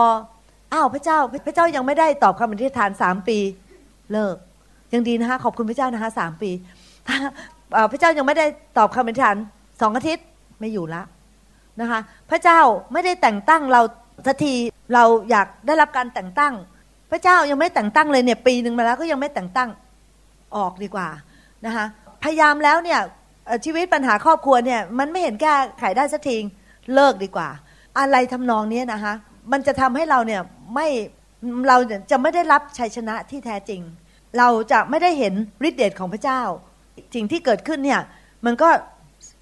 อ้าวพระเจ้าพระเจ้ายังไม่ได้ตอบคำอธิษฐานสามปีเลิกยังดีนะคะขอบคุณพระเจ้านะคะสามปีพระเจ้ายังไม่ได้ตอบคำอธิษฐานสองอาทิตย์ไม่อยู่ละนะคะพระเจ้าไม่ได้แต่งตั้งเราสักทีเราอยากได้รับการแต่งตั้งพระเจ้ายังไม่แต่งตั้งเลยเนี่ยปีนึงมาแล้วก็ยังไม่แต่งตั้งออกดีกว่านะคะพยายามแล้วเนี่ยชีวิตปัญหาครอบครัวเนี่ยมันไม่เห็นแก้ไขได้สักทีเลิกดีกว่าอะไรทำนองนี้นะคะมันจะทำให้เราเนี่ยไม่เราจะไม่ได้รับชัยชนะที่แท้จริงเราจะไม่ได้เห็นฤทธิ์เดชของพระเจ้าสิ่งที่เกิดขึ้นเนี่ยมันก็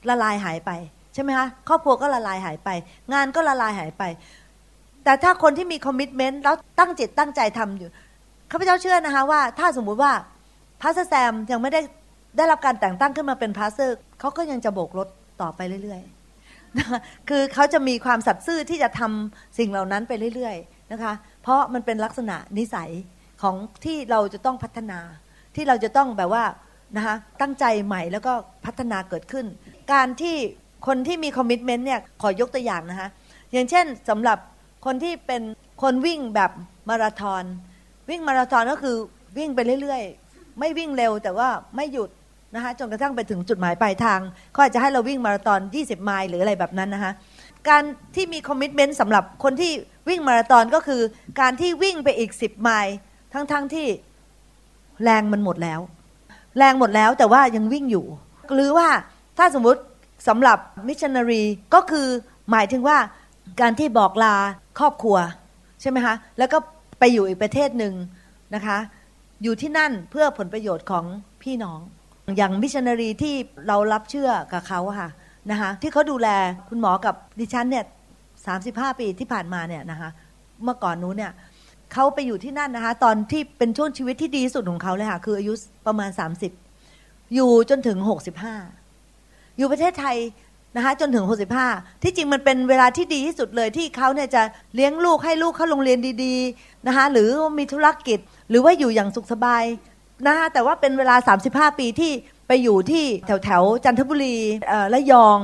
ละลายหายไปใช่ไหมคะครอบครัวก็ละลายหายไปงานก็ละลายหายไปแต่ถ้าคนที่มีคอมมิตเมนต์แล้วตั้งจิตตั้งใจทำอยู่ข้าพเจ้าเชื่อนะคะว่าถ้าสมมุติว่าพาสเตอร์แซมยังไม่ได้ได้รับการแต่งตั้งขึ้นมาเป็นพาสเตอร์เขาก็ยังจะโบกรถต่อไปเรื่อยๆคือเขาจะมีความสัตย์ซื่อที่จะทำสิ่งเหล่านั้นไปเรื่อยๆนะคะเพราะมันเป็นลักษณะนิสัยของที่เราจะต้องพัฒนาที่เราจะต้องแบบว่านะคะตั้งใจใหม่แล้วก็พัฒนาเกิดขึ้นการที่คนที่มีคอมมิตเมนต์เนี่ยขอยกตัวอย่างนะคะอย่างเช่นสำหรับคนที่เป็นคนวิ่งแบบมาราธอนวิ่งมาราธอนก็คือวิ่งไปเรื่อยๆไม่วิ่งเร็วแต่ว่าไม่หยุดนะคะจนกระทั่งไปถึงจุดหมายปลายทางเขาอาจจะให้เราวิ่งมาราธอนยี่สิบไมล์หรืออะไรแบบนั้นนะคะการที่มีคอมมิตเมนต์สำหรับคนที่วิ่งมาราธอนก็คือการที่วิ่งไปอีกสิบไมล์ทั้งๆที่แรงมันหมดแล้วแรงหมดแล้วแต่ว่ายังวิ่งอยู่หรือว่าถ้าสมมุติสำหรับมิชชันนารีก็คือหมายถึงว่าการที่บอกลาครอบครัวใช่ไหมคะแล้วก็ไปอยู่อีกประเทศหนึ่งนะคะอยู่ที่นั่นเพื่อผลประโยชน์ของพี่น้องอย่างมิชชันนารีที่เรารับเชื่อกับเขาค่ะนะคะที่เขาดูแลคุณหมอกับดิฉันเนี่ยสามสิบห้าปีที่ผ่านมาเนี่ยนะคะ เมื่อก่อนนู้นเนี่ยเขาไปอยู่ที่นั่นนะคะตอนที่เป็นช่วงชีวิตที่ดีสุดของเขาเลยค่ะคืออายุประมาณสามสิบอยู่จนถึงหกสิบห้าอยู่ประเทศไทยนะคะจนถึงหกสิบห้าที่จริงมันเป็นเวลาที่ดีที่สุดเลยที่เขาเนี่ยจะเลี้ยงลูกให้ลูกเข้าโรงเรียนดีๆนะคะหรือมีธุรกิจหรือว่าอยู่อย่างสุขสบายนะคะแต่ว่าเป็นเวลาสามสิบห้าปีที่ไปอยู่ที่แถวๆจันทบุรีเอ่อระยอง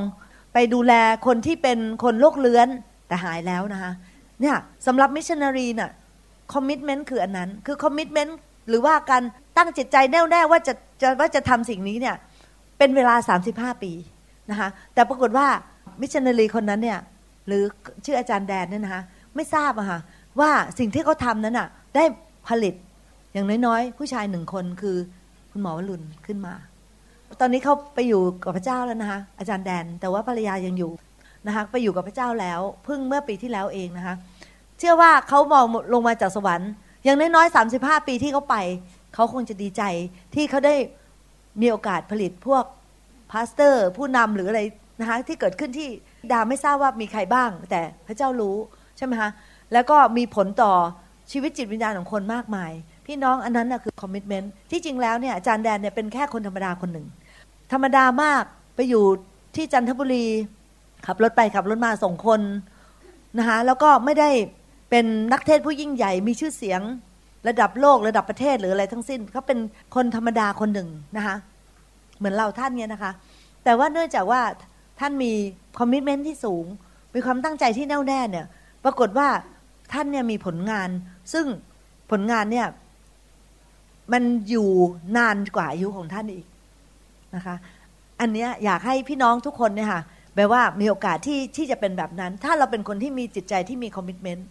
ไปดูแลคนที่เป็นคนโรคเรื้อนแต่หายแล้วนะคะเนี่ยสำหรับมิชชันนารีน่ะคอมมิตเมนต์คืออันนั้นคือคอมมิตเมนต์หรือว่าการตั้งจิตใจแน่วแน่ว่าจะจะว่าจะทำสิ่งนี้เนี่ยเป็นเวลาสามสิบห้าปีนะคะแต่ปรากฏว่ามิชชันนารีคนนั้นเนี่ยหรือชื่ออาจารย์แดนเนี่ยนะคะไม่ทราบอะค่ะว่าสิ่งที่เขาทำนั้นน่ะได้ผลิตอย่างน้อยๆผู้ชายหนึ่งคนคือคุณหมอวรุณขึ้นมาตอนนี้เขาไปอยู่กับพระเจ้าแล้วนะคะอาจารย์แดนแต่ว่าภรรยายังอยู่นะคะไปอยู่กับพระเจ้าแล้วเพิ่งเมื่อปีที่แล้วเองนะคะเชื่อว่าเขามองลงมาจากสวรรค์อย่างน้อยๆสามสิบห้าปีที่เขาไปเขาคงจะดีใจที่เขาได้มีโอกาสผลิตพวกพาสเตอร์ผู้นำหรืออะไรนะคะที่เกิดขึ้นที่ดาไม่ทราบว่ามีใครบ้างแต่พระเจ้ารู้ใช่ไหมคะแล้วก็มีผลต่อชีวิตจิตวิญญาณของคนมากมายพี่น้องอันนั้นนะคือคอมมิตเมนต์ที่จริงแล้วเนี่ยอาจารย์แดนเนี่ยเป็นแค่คนธรรมดาคนหนึ่งธรรมดามากไปอยู่ที่จันทบุรีขับรถไปขับรถมาส่งคนนะคะแล้วก็ไม่ได้เป็นนักเทศผู้ยิ่งใหญ่มีชื่อเสียงระดับโลกระดับประเทศหรืออะไรทั้งสิ้นเขาเป็นคนธรรมดาคนหนึ่งนะคะเหมือนเราท่านเนี่ยนะคะแต่ว่าเนื่องจากว่าท่านมีคอมมิตเมนต์ที่สูงมีความตั้งใจที่แน่วแน่เนี่ยปรากฏว่าท่านเนี่ยมีผลงานซึ่งผลงานเนี่ยมันอยู่นานกว่าอายุของท่านอีกนะคะอันเนี้ยอยากให้พี่น้องทุกคนเนี่ยค่ะแปลว่ามีโอกาสที่ที่จะเป็นแบบนั้นถ้าเราเป็นคนที่มีจิตใจที่มีคอมมิตเมนต์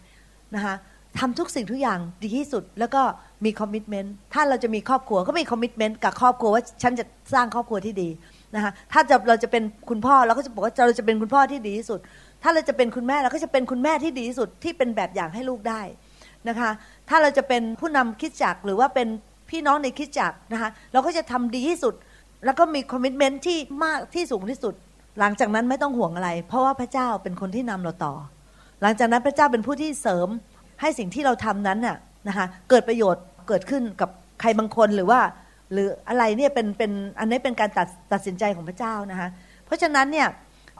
นะคะทำทุกสิ่งทุกอย่างดีที่สุดแล้วก็มีคอมมิตเมนต์ถ้าเราจะมีครอบครัวก็มีคอมมิตเมนต์กับครอบครัวว่าฉันจะสร้างครอบครัวที่ดีนะคะถ้าจะเราจะเป็นคุณพ่อเราก็จะบอกว่าเราจะเป็นคุณพ่อที่ดีที่สุดถ้าเราจะเป็นคุณแม่เราก็จะเป็นคุณแม่ที่ดีที่สุดที่เป็นแบบอย่างให้ลูกได้นะคะถ้าเราจะเป็นผู้นำคริสตจักรหรือว่าเป็นพี่น้องในคริสตจักรนะคะเราก็จะทำดีที่สุดแล้วก็มีคอมมิตเมนต์ที่มากที่สูงที่สุดหลังจากนั้นไม่ต้องห่วงอะไรเพราะว่าพระเจ้าเป็นคนที่นำเราต่อหลังจากนั้นพระเจ้าเป็นผู้ที่เสริมให้สิ่งที่เราทำนั้นน่ะนะคะเกิดประโยชน์เกิดขึ้นกับใครบางคนหรือว่าหรืออะไรเนี่ยเป็นเป็นอันนี้เป็นการตัดตัดสินใจของพระเจ้านะคะเพราะฉะนั้นเนี่ย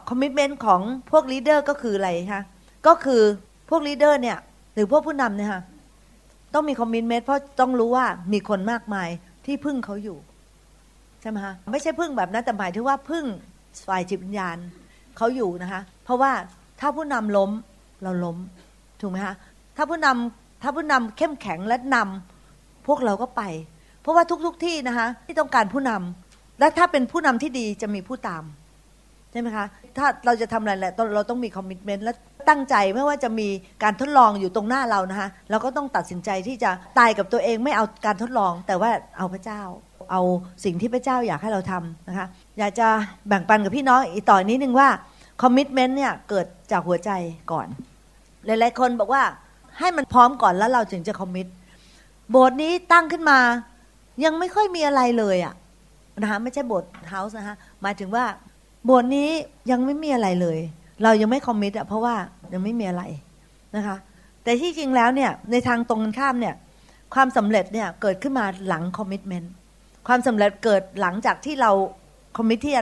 คอมมิตเมนต์ของพวกลีดเดอร์ก็คืออะไรคะก็คือพวกลีดเดอร์เนี่ยหรือพวกผู้นำเนี่ยค่ะต้องมีคอมมิตเมนต์เพราะต้องรู้ว่ามีคนมากมายที่พึ่งเขาอยู่ใช่ไหมคะไม่ใช่พึ่งแบบนั้นแต่หมายถึงว่าพึ่งฝ่ายจิตวิญญาณเขาอยู่นะคะเพราะว่าถ้าผู้นำล้มเราล้มถูกไหมคะถ้าผู้นำถ้าผู้นำเข้มแข็งและนำพวกเราก็ไปเพราะว่าทุกๆที่นะคะที่ต้องการผู้นำและถ้าเป็นผู้นำที่ดีจะมีผู้ตามใช่ไหมคะถ้าเราจะทำอะไรแหละเราต้องมีคอมมิตเมนต์และตั้งใจไม่ว่าจะมีการทดลองอยู่ตรงหน้าเรานะคะเราก็ต้องตัดสินใจที่จะตายกับตัวเองไม่เอาการทดลองแต่ว่าเอาพระเจ้าเอาสิ่งที่พระเจ้าอยากให้เราทำนะคะอยากจะแบ่งปันกับพี่น้องอีกต่อนิดนึงว่าคอมมิตเมนต์เนี่ยเกิดจากหัวใจก่อนหลายๆคนบอกว่าให้มันพร้อมก่อนแล้วเราถึงจะคอมมิตโบสถ์นี้ตั้งขึ้นมายังไม่ค่อยมีอะไรเลยอ่ะนะคะไม่ใช่โบสถ์เฮาส์นะคะหมายถึงว่าโบสถ์นี้ยังไม่มีอะไรเลยเรายังไม่คอมมิตอ่ะเพราะว่ายังไม่มีอะไรนะคะแต่ที่จริงแล้วเนี่ยในทางตรงกันข้ามเนี่ยความสำเร็จเนี่ยเกิดขึ้นมาหลังคอมมิตเมนต์ความสำเร็จเกิดหลังจากที่เราคอมมิตที่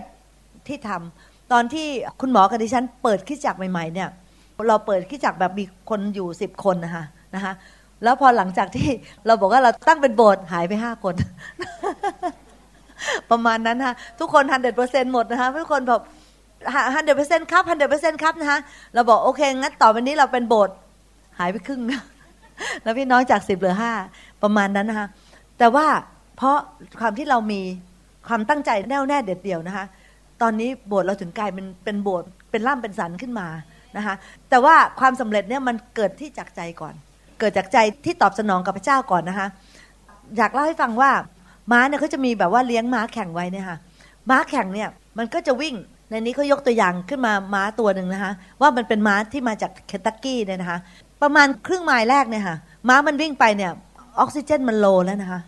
ที่ทำตอนที่คุณหมอกับดิฉันเปิดคริสตจักรใหม่ๆเนี่ยเราเปิดคริสตจักรแบบมีคนอยู่สิบคนนะคะนะคะแล้วพอหลังจากที่เราบอกว่าเราตั้งเป็นโบสถ์หายไปห้าคนประมาณนั้นค่ะทุกคน หนึ่งร้อยเปอร์เซ็นต์ หมดนะคะทุกคนแบบ หนึ่งร้อยเปอร์เซ็นต์ ครับ หนึ่งร้อยเปอร์เซ็นต์ ครับนะคะเราบอกโอเคงั้นต่อไปนี้เราเป็นโบสถ์หายไปครึ่งแล้วพี่น้องจากสิบเหลือห้าประมาณนั้นนะคะแต่ว่าเพราะความที่เรามีความตั้งใจแน่วแน่เด็ดเดี่ยวนะคะตอนนี้โบสถ์เราถึงกลายเป็นเป็นโบสถ์เป็นร่ำเป็นสันขึ้นมานะคะแต่ว่าความสำเร็จเนี่ยมันเกิดที่จากใจก่อนเกิดจากใจที่ตอบสนองกับพระเจ้าก่อนนะคะอยากเล่าให้ฟังว่าม้าเนี่ยเขาจะมีแบบว่าเลี้ยงม้าแข่งไว้เนี่ยค่ะม้าแข่งเนี่ยมันก็จะวิ่งในนี้เขายกตัวอย่างขึ้นมาม้าตัวหนึ่งนะคะว่ามันเป็นม้าที่มาจากเคนตักกี้เนี่ยนะคะประมาณครึ่งไมล์แรกเนี่ยค่ะม้ามันวิ่งไปเนี่ยออกซิเจนมันโลแล้วนะคะ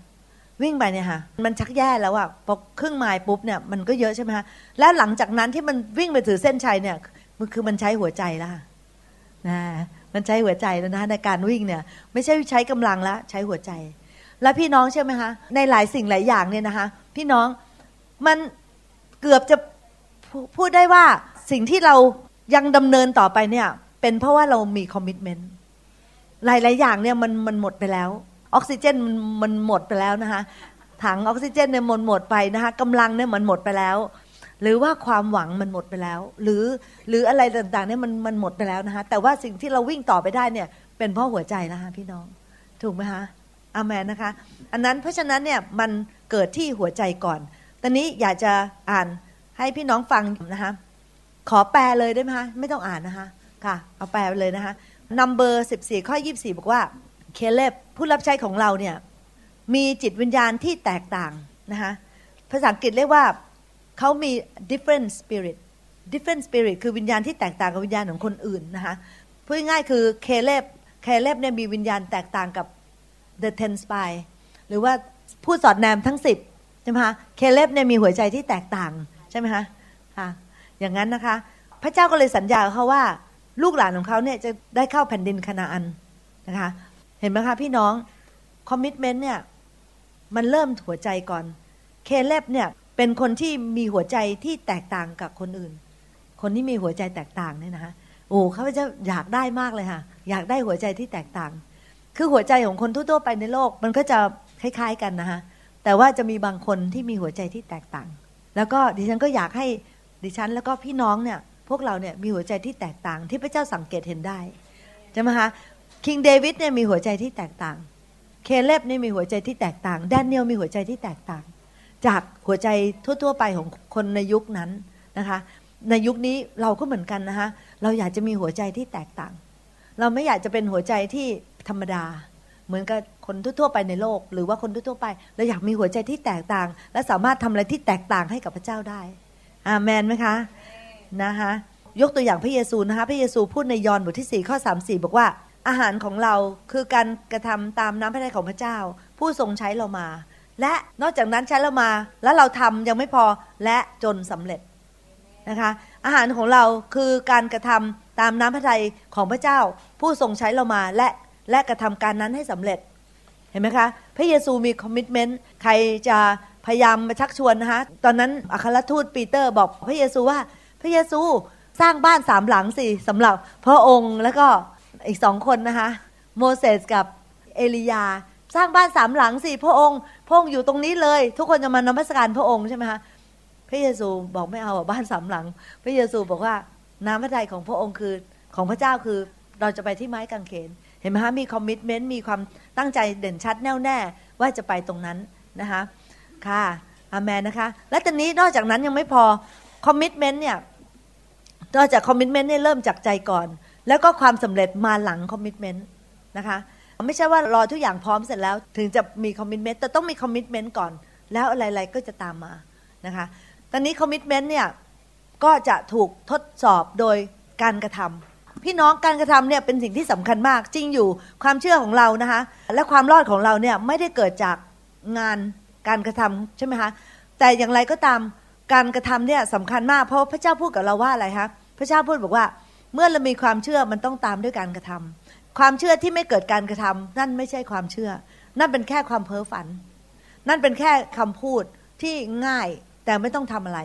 วิ่งไปเนี่ยค่ะมันชักแย่แล้วอ่ะพอครึ่งไมล์ปุ๊บเนี่ยมันก็เยอะใช่ไหมคะแล้วหลังจากนั้นที่มันวิ่งไปถึงเส้นชัยเนี่ยมันคือมันใช้หัวใจแล้วนะ มันใช้หัวใจแล้วนะในการวิ่งเนี่ยไม่ใช่ใช้กำลังละใช้หัวใจแล้วพี่น้องใช่ไหมคะในหลายสิ่งหลายอย่างเนี่ยนะคะพี่น้องมันเกือบจะพูดได้ว่าสิ่งที่เรายังดำเนินต่อไปเนี่ยเป็นเพราะว่าเรามีคอมมิตเมนต์หลายๆอย่างเนี่ยมันมันหมดไปแล้วออกซิเจนมันมันหมดไปแล้วนะคะถังออกซิเจนเนี่ยมันหมดไปนะคะกำลังเนี่ยมันหมดไปแล้วหรือว่าความหวังมันหมดไปแล้วหรือหรืออะไรต่างๆเนี่ยมันมันหมดไปแล้วนะคะแต่ว่าสิ่งที่เราวิ่งต่อไปได้เนี่ยเป็นเพราะหัวใจนะคะพี่น้องถูกไหมคะอาเมนนะคะอันนั้นเพราะฉะนั้นเนี่ยมันเกิดที่หัวใจก่อนตอนนี้อยากจะอ่านให้พี่น้องฟังนะคะขอแปลเลยได้ไหมคะไม่ต้องอ่านนะคะค่ะเอาแปลเลยนะคะนัมเบอร์สิบสี่ข้อยี่สิบสี่บอกว่าเคเลบผู้รับใช้ของเราเนี่ยมีจิตวิญญาณที่แตกต่างนะคะภาษาอังกฤษเรียกว่าเขามี different spirit different spirit คือวิญญาณที่แตกต่างกับวิญญาณของคนอื่นนะคะพูดง่ายๆคือเคเลบเคเลบเนี่ยมีวิญญาณแตกต่างกับ the ten spy หรือว่าผู้สอดแนมทั้งสิบใช่ไหมคะเคเลบเนี่ยมีหัวใจที่แตกต่างใช่ไหมคะค่ะอย่างนั้นนะคะพระเจ้าก็เลยสัญญาเขาว่าลูกหลานของเขาเนี่ยจะได้เข้าแผ่นดินคานาอันนะคะเห็นไหมคะพี่น้องคอมมิตเมนต์เนี่ยมันเริ่มหัวใจก่อนเคเลบเนี่ยเป็นคนที่มีหัวใจที่แตกต่างกับคนอื่นคนที่มีหัวใจแตกต่างเนี่ยนะคะโอ้เขาจะอยากได้มากเลยค่ะอยากได้หัวใจที่แตกต่างคือหัวใจของคนทั่วๆไปในโลกมันก็จะคล้ายๆกันนะคะแต่ว่าจะมีบางคนที่มีหัวใจที่แตกต่างแล้วก็ดิฉันก็อยากให้ดิฉันแล้วก็พี่น้องเนี่ยพวกเราเนี่ยมีหัวใจที่แตกต่างที่พระเจ้าสังเกตเห็นได้ใช่ไหมคะคิงเดวิดเนี่ยมีหัวใจที่แตกต่างเคเลบเนี่ยมีหัวใจที่แตกต่างแดเนียลมีหัวใจที่แตกต่างจากหัวใจทั่วๆไปของคนในยุคนั้นนะคะในยุคนี้เราก็เหมือนกันนะคะเราอยากจะมีหัวใจที่แตกต่างเราไม่อยากจะเป็นหัวใจที่ธรรมดาเหมือนกับคนทั่วๆไปในโลกหรือว่าคนทั่วๆไปเราอยากมีหัวใจที่แตกต่างและสามารถทำอะไรที่แตกต่างให้กับพระเจ้าได้อาเมนไหมคะนะคะยกตัวอย่างพระเยซูนะคะพระเยซูพูดในยอห์นบทที่สี่ข้อสามสิบสี่บอกว่าอาหารของเราคือการกระทำตามน้ำพระทัยของพระเจ้าผู้ทรงใช้เรามาและนอกจากนั้นใช้เรามาแล้วเราทำยังไม่พอและจนสำเร็จนะคะอาหารของเราคือการกระทำตามน้ำพระทัยของพระเจ้าผู้ทรงใช้เรามาและและกระทำการนั้นให้สำเร็จเห็นไหมคะพระเยซูมีคอมมิตเมนต์ใครจะพยายามมาชักชวนนะคะตอนนั้นอัครทูตปีเตอร์บอกพระเยซูว่าพระเยซูสร้างบ้านสามหลังสิสำหรับพระองค์แล้วก็อีกสองคนนะคะโมเสสกับเอลียาสร้างบ้านสามหลังสิพระองค์พระองค์อยู่ตรงนี้เลยทุกคนจะมานมัสการพระองค์ใช่ไหมคะพระเยซูบอกไม่เอาบ้านสามหลังพระเยซูบอกว่าน้ำพระทัยของพระองค์คือของพระเจ้าคือเราจะไปที่ไม้กางเขนเห็นไหมคะมีคอมมิตเมนต์มีความตั้งใจเด่นชัดแน่วแน่ว่าจะไปตรงนั้นนะคะค่ะอาเมนนะคะและตอนนี้นอกจากนั้นยังไม่พอคอมมิตเมนต์เนี่ยนอกจากคอมมิตเมนต์เนี่ยเริ่มจากใจก่อนแล้วก็ความสำเร็จมาหลังคอมมิตเมนต์นะคะไม่ใช่ว่ารอทุกอย่างพร้อมเสร็จแล้วถึงจะมีคอมมิตเมนต์แต่ต้องมีคอมมิตเมนต์ก่อนแล้วอะไรๆก็จะตามมานะคะตอนนี้คอมมิตเมนต์เนี่ยก็จะถูกทดสอบโดยการกระทำพี่น้องการกระทำเนี่ยเป็นสิ่งที่สำคัญมากจริงอยู่ความเชื่อของเรานะคะและความรอดของเราเนี่ยไม่ได้เกิดจากงานการกระทำใช่ไหมคะแต่อย่างไรก็ตามการกระทำเนี่ยสำคัญมากเพราะพระเจ้าพูดกับเราว่าอะไรคะพระเจ้าพูดบอกว่าเมื่อเรามีความเชื่อมันต้องตามด้วยการกระทำความเชื่อที่ไม่เกิดการกระทำนั่นไม่ใช่ความเชื่อนั่นเป็นแค่ความเพ้อฝันนั่นเป็นแค่คำพูดที่ง่ายแต่ไม่ต้องทำอะไร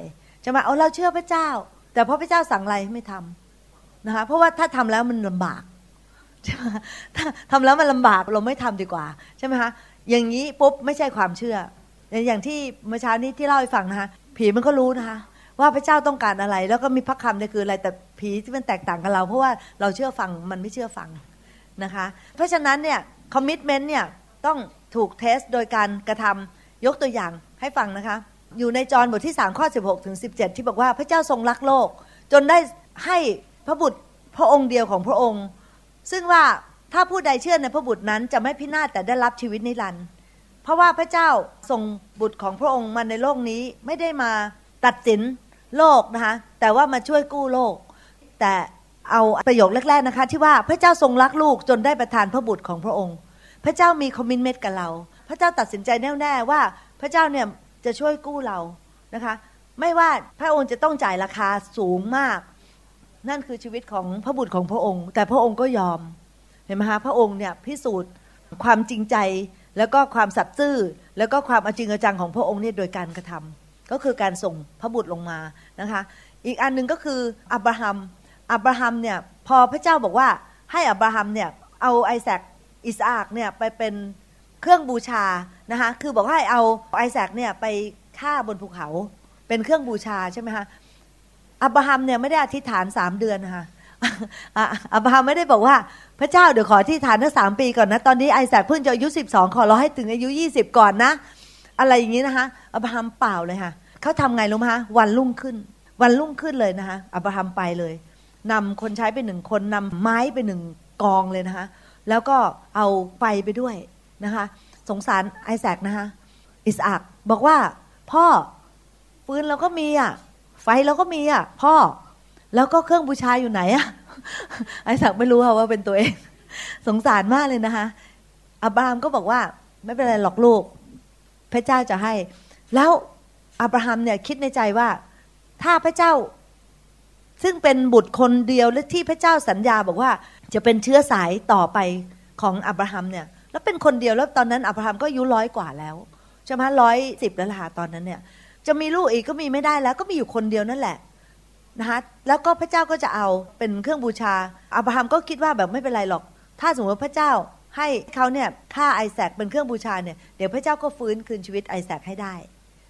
จะมาเอาเราเชื่อพระเจ้าแต่พอพระเจ้าสั่งอะไรไม่ทำนะคะเพราะว่าถ้าทำแล้วมันลำบากใช่ไหมถ้าทำแล้วมันลำบากเราไม่ทำดีกว่าใช่ไหมคะอย่างนี้ปุ๊บไม่ใช่ความเชื่ออย่างที่เมื่อเช้านี้ที่เล่าให้ฟังนะคะผีมันก็รู้นะคะว่าพระเจ้าต้องการอะไรแล้วก็มีพระคำเนี่ยคืออะไรแต่ผีที่มันแตกต่างกับเราเพราะว่าเราเชื่อฟังมันไม่เชื่อฟังนะคะเพราะฉะนั้นเนี่ยคอมมิตเมนต์เนี่ยต้องถูกเทสโดยการกระทำยกตัวอย่างให้ฟังนะคะอยู่ในจอห์นบทที่สามข้อสิบหกถึงสิบเจ็ดที่บอกว่าพระเจ้าทรงรักโลกจนได้ให้พระบุตรพระองค์เดียวของพระองค์ซึ่งว่าถ้าผู้ใดเชื่อในพระบุตรนั้นจะไม่พินาศแต่ได้รับชีวิตนิรันดร์เพราะว่าพระเจ้าทรงบุตรของพระองค์มาในโลกนี้ไม่ได้มาตัดสินโลกนะคะแต่ว่ามาช่วยกู้โลกแต่เอาประโยคแรกๆนะคะที่ว่าพระเจ้าทรงรักลูกจนได้ประทานพระบุตรของพระองค์พระเจ้ามีคอมมิตเมนต์กับเราพระเจ้าตัดสินใจแน่วแน่ว่าพระเจ้าเนี่ยจะช่วยกู้เรานะคะไม่ว่าพระองค์จะต้องจ่ายราคาสูงมากนั่นคือชีวิตของพระบุตรของพระองค์แต่พระองค์ก็ยอม เห็นไหมคะพระองค์เนี่ยพิสูจน์ความจริงใจแล้วก็ความสัตย์ซื่อแล้วก็ความจริงจังของพระองค์เนี่ยโดยการกระทำก็คือการส่งพระบุตรลงมานะคะอีกอันนึงก็คืออับราฮัมอับราฮัมเนี่ยพอพระเจ้าบอกว่าให้อับราฮัมเนี่ยเอาไอแซคอิสอัคเนี่ยไปเป็นเครื่องบูชานะคะคือบอกให้เอาไอแซคเนี่ยไปฆ่าบนภูเขาเป็นเครื่องบูชาใช่ไหมคะอับราฮัมเนี่ยไม่ได้อธิษฐานสามเดือนนะคะอับราฮัมไม่ได้บอกว่าพระเจ้าเดี๋ยวขออธิษฐานทั้งสามปีก่อนนะตอนนี้ไอแซคเพิ่งจะอายุสิบสองขอรอให้ถึงอายุยี่สิบก่อนนะอะไรอย่างงี้นะคะอับราฮัมเปล่าเลยค่ะเขาทำไงรู้ไหมคะวันรุ่งขึ้นวันรุ่งขึ้นเลยนะคะอับราฮัมไปเลยนำคนใช้ไปหนึ่งคนนำไม้ไปหนึ่งกองเลยนะคะแล้วก็เอาไฟไปด้วยนะคะสงสารไอแซคนะคะอิสอัคบอกว่าพ่อฟืนเราก็มีอ่ะไฟเราก็มีอ่ะพ่อแล้วก็เครื่องบูชาอยู่ไหนอ่ะไอแซคไม่รู้ค่ะว่าเป็นตัวเองสงสารมากเลยนะคะอับราฮัมก็บอกว่าไม่เป็นไรหรอกลูกพระเจ้าจะให้แล้วอับราฮัมเนี่ยคิดในใจว่าถ้าพระเจ้าซึ่งเป็นบุตรคนเดียวและที่พระเจ้าสัญญาบอกว่าจะเป็นเชื้อสายต่อไปของอับราฮัมเนี่ยแล้วเป็นคนเดียวแล้วตอนนั้นอับราฮัมก็อายุร้อยกว่าแล้วใช่ไหมร้อยสิบแล้วล่ะตอนนั้นเนี่ยจะมีลูกอีกก็มีไม่ได้แล้วก็มีอยู่คนเดียวนั่นแหละนะคะแล้วก็พระเจ้าก็จะเอาเป็นเครื่องบูชาอับราฮัมก็คิดว่าแบบไม่เป็นไรหรอกถ้าสมมติว่าพระเจ้าให้เขาเนี่ยฆ่าไอแซคเป็นเครื่องบูชาเนี่ยเดี๋ยวพระเจ้าก็ฟื้นคืนชีวิตไอแซคให้ได้